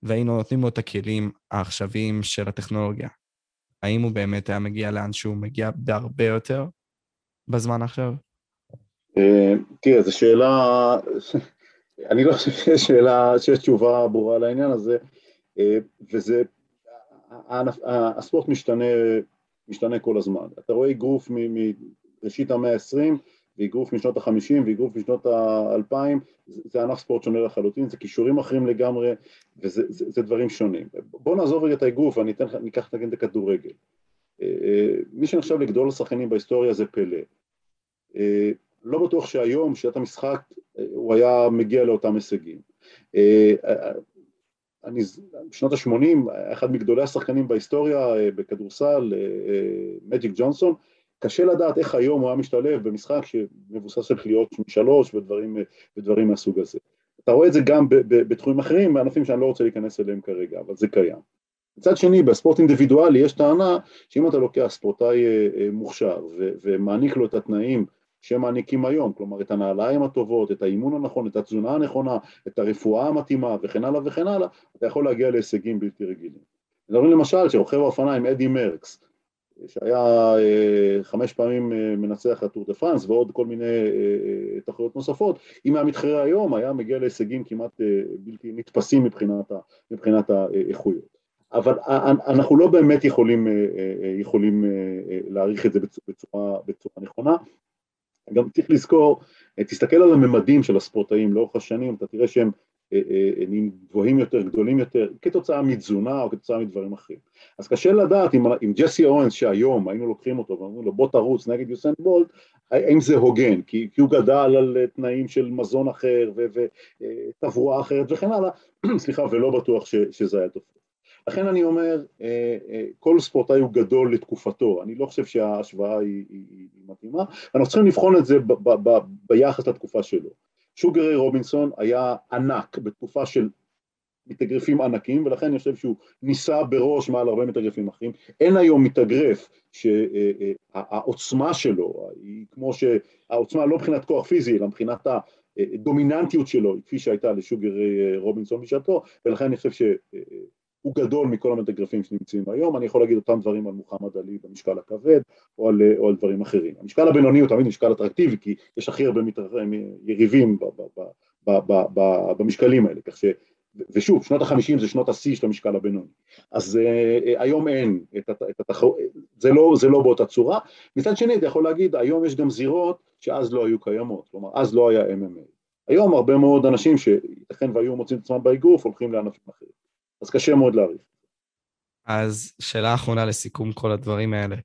והיינו נותנים לו את הכלים העכשוויים של הטכנולוגיה, האם הוא באמת היה מגיע לאן שהוא מגיע בהרבה יותר בזמן עכשיו? תראה, זו שאלה, אני לא חושב שיש שאלה, שיש תשובה ברורה על העניין הזה, וזה, הספורט משתנה כל הזמן. אתה רואה גרוף מראשית המאה ה-עשרים, ואיגרוף משנות ה-חמישים ואיגרוף משנות ה-אלפיים, זה ענף ספורט שונה לחלוטין, זה כישורים אחרים לגמרי, וזה זה, זה דברים שונים. בוא נעזוב רגע את האיגרוף, אני אתן, ניקח נגן את הכדורגל. מי שנחשב לגדול השחקנים בהיסטוריה זה פלא. לא בטוח שהיום, שיטת המשחק, הוא היה מגיע לאותם הישגים. אני, בשנות ה-שמונים, אחד מגדולי השחקנים בהיסטוריה, בכדורסל, מג'יק ג'ונסון, קשה לדעת איך היום הוא היה משתלב במשחק שמבוסס על חליות שלוש ודברים, ודברים מהסוג הזה. אתה רואה את זה גם בתחומים אחרים, בענפים שאני לא רוצה להיכנס אליהם כרגע, אבל זה קיים. מצד שני, בספורט אינדיבידואלי יש טענה שאם אתה לוקח ספורטאי מוכשר ו- ומעניק לו את התנאים שמעניקים היום, כלומר את הנעליים הטובות, את האימון הנכון, את התזונה הנכונה, את הרפואה המתאימה וכן הלאה וכן הלאה, אתה יכול להגיע להישגים בלתי רגילים. מדברים למשל שרוכב האופניים אדי מרקס, שהיה חמש פעמים מנצח הטור דה פרנס ועוד כל מיני תחרויות נוספות, אם היה מתחרה היום היה מגיע להישגים כמעט בלתי נתפסים מבחינת, מבחינת האיכויות. אבל אנחנו לא באמת יכולים, יכולים להעריך את זה בצורה, בצורה נכונה. גם צריך לזכור, תסתכל על הממדים של הספורטאים לאורך השנים, אתה תראה שהם גבוהים יותר, גדולים יותר, כתוצאה מתזונה או כתוצאה מדברים אחרים. אז קשה לדעת אם, אם ג'סי אוהנס שהיום היינו לוקחים אותו ואמרו לו בוא תרוץ נגד יוסיין בולט, האם זה הוגן, כי, כי הוא גדל על תנאים של מזון אחר ותברואה אחרת וכן הלאה, סליחה, ולא בטוח ש, שזה היה טוב. לכן אני אומר, כל ספורטאי הוא גדול לתקופתו, אני לא חושב שההשוואה היא, היא, היא מתאימה, אנחנו צריכים לבחון את זה ב, ב, ב, ביחס לתקופה שלו. שוגרי רובינסון היה ענק בתקופה של מתאגרפים ענקים, ולכן אני חושב שהוא ניסה בראש מעל הרבה מתאגרפים אחרים. אין היום מתאגרף שהעוצמה שלו, היא כמו שהעוצמה לא מבחינת כוח פיזי, אלא מבחינת ה... דומיננטיות שלו, כפי שהייתה לשוגרי רובינסון בשעתו, ולכן אני חושב ש... הוא גדול מכל המתאגרפים שנמצאים היום, אני יכול להגיד אותם דברים על מוחמד עלי במשקל הכבד, או על, או על דברים אחרים. המשקל הבינוני הוא תמיד משקל אטרקטיבי, כי יש הכי הרבה יריבים ב, ב, ב, ב, ב, ב, במשקלים האלה, כך ש... ושוב, שנות ה-חמישים זה שנות ה-שיא של המשקל הבינוני. אז uh, היום אין, את, את, את התחר... זה, לא, זה לא באותה צורה. מצד שני, אתה יכול להגיד, היום יש גם זירות שאז לא היו קיימות, כלומר, אז לא היה אם אם איי. היום הרבה מאוד אנשים שיתכן והיו מוצאים את עצמם באיגוף, הולכים לענפים אחרים. אז קשה מאוד להעריך. אז שאלה האחרונה לסיכום כל הדברים האלה.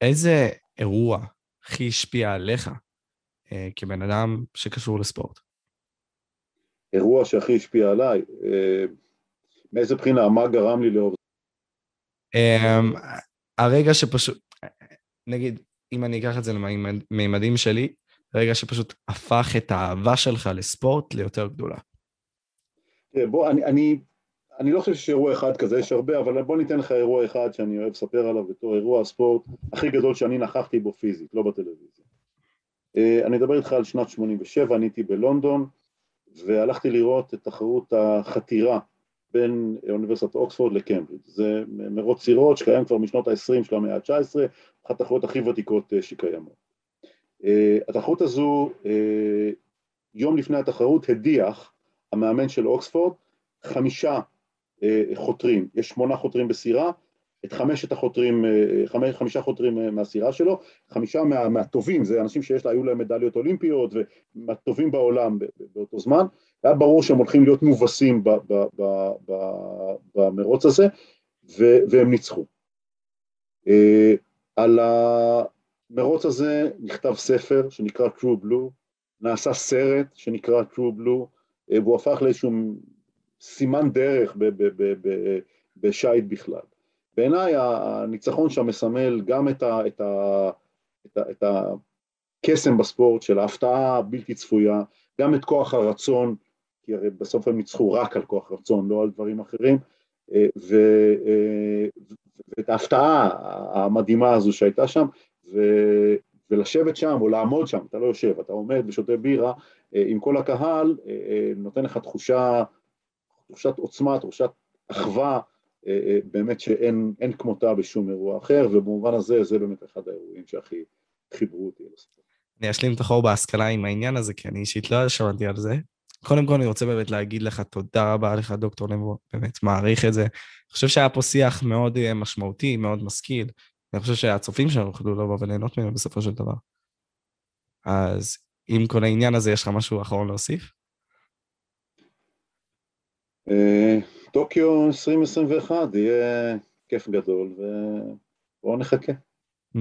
איזה אירוע הכי השפיע עליך אה, כבן אדם שקשור לספורט? אירוע שהכי השפיע עליי? אה, מאיזה בחינה? מה גרם לי לאהוב? אה, הרגע שפשוט, נגיד, אם אני אקח את זה לממדים שלי, הרגע שפשוט הפך את האהבה שלך לספורט ליותר גדולה. אה, בוא, אני... אני... אני לא חושב שיש אירוע אחד כזה, יש הרבה, אבל בוא ניתן לך אירוע אחד שאני אוהב לספר עליו, בתור אירוע הספורט הכי גדול שאני נכחתי בו פיזית, לא בטלוויזיה. אני אדבר איתך על שנת שמונים ושבע, אני הייתי בלונדון, והלכתי לראות את תחרות החתירה בין אוניברסיטת אוקספורד לקמברידג'. זה מרוץ סירות שקיים כבר משנות ה-עשרים של המאה ה-תשע עשרה, אחת התחרות הכי ותיקות שקיימות. התחרות הזו, יום לפני התחרות, הדיח המאמן של אוקספורד, חמישה חותרים, יש שמונה חותרים בסירה, את חמשת החותרים, חמש, חמישה חותרים מהסירה שלו, חמישה מה, מהטובים, זה אנשים שיש לה, היו להם מדליות אולימפיות, ומהטובים בעולם באותו זמן, היה ברור שהם הולכים להיות מובסים ב, ב, ב, ב, במרוץ הזה, ו, והם ניצחו. על המרוץ הזה נכתב ספר שנקרא True Blue, נעשה סרט שנקרא True Blue, והוא הפך לאיזשהו סימן דרך בשייט בכלל. בעיניי הניצחון שם מסמל גם את ה, את ה, את ה, את הקסם בספורט של ההפתעה הבלתי צפויה, גם את כוח הרצון, כי הרי בסוף הם ניצחו רק על כוח רצון, לא על דברים אחרים, ו, ואת ההפתעה המדהימה הזו שהייתה שם, ו, ולשבת שם או לעמוד שם, אתה לא יושב, אתה עומד ושותה בירה, עם כל הקהל, נותן לך תחושה, תחושת עוצמה, תחושת אחווה, באמת שאין אין כמותה בשום אירוע אחר, ובמובן הזה זה באמת אחד האירועים שהכי חיברו אותי לספורט. אני אשלים את החור בהשכלה עם העניין הזה, כי אני אישית לא שמעתי על זה. קודם כל אני רוצה באמת להגיד לך תודה רבה לך דוקטור נבו, באמת מעריך את זה. אני חושב שהיה פה שיח מאוד משמעותי, מאוד משכיל. אני חושב שהצופים שלנו יוכלו לבוא וליהנות ממנו בסופו של דבר. אז עם כל העניין הזה, יש לך משהו אחרון להוסיף? טוקיו עשרים עשרים ואחת, יהיה כיף גדול, ובואו נחכה.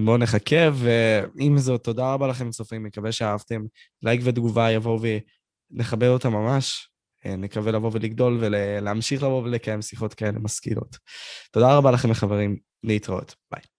בואו נחכה, ועם זאת, תודה רבה לכם צופים, מקווה שאהבתם. לייק ותגובה יבואו ונחבר אותם ממש, נקווה לבוא ולגדול ולהמשיך לבוא ולקיים שיחות כאלה משכילות. תודה רבה לכם, חברים, להתראות, ביי.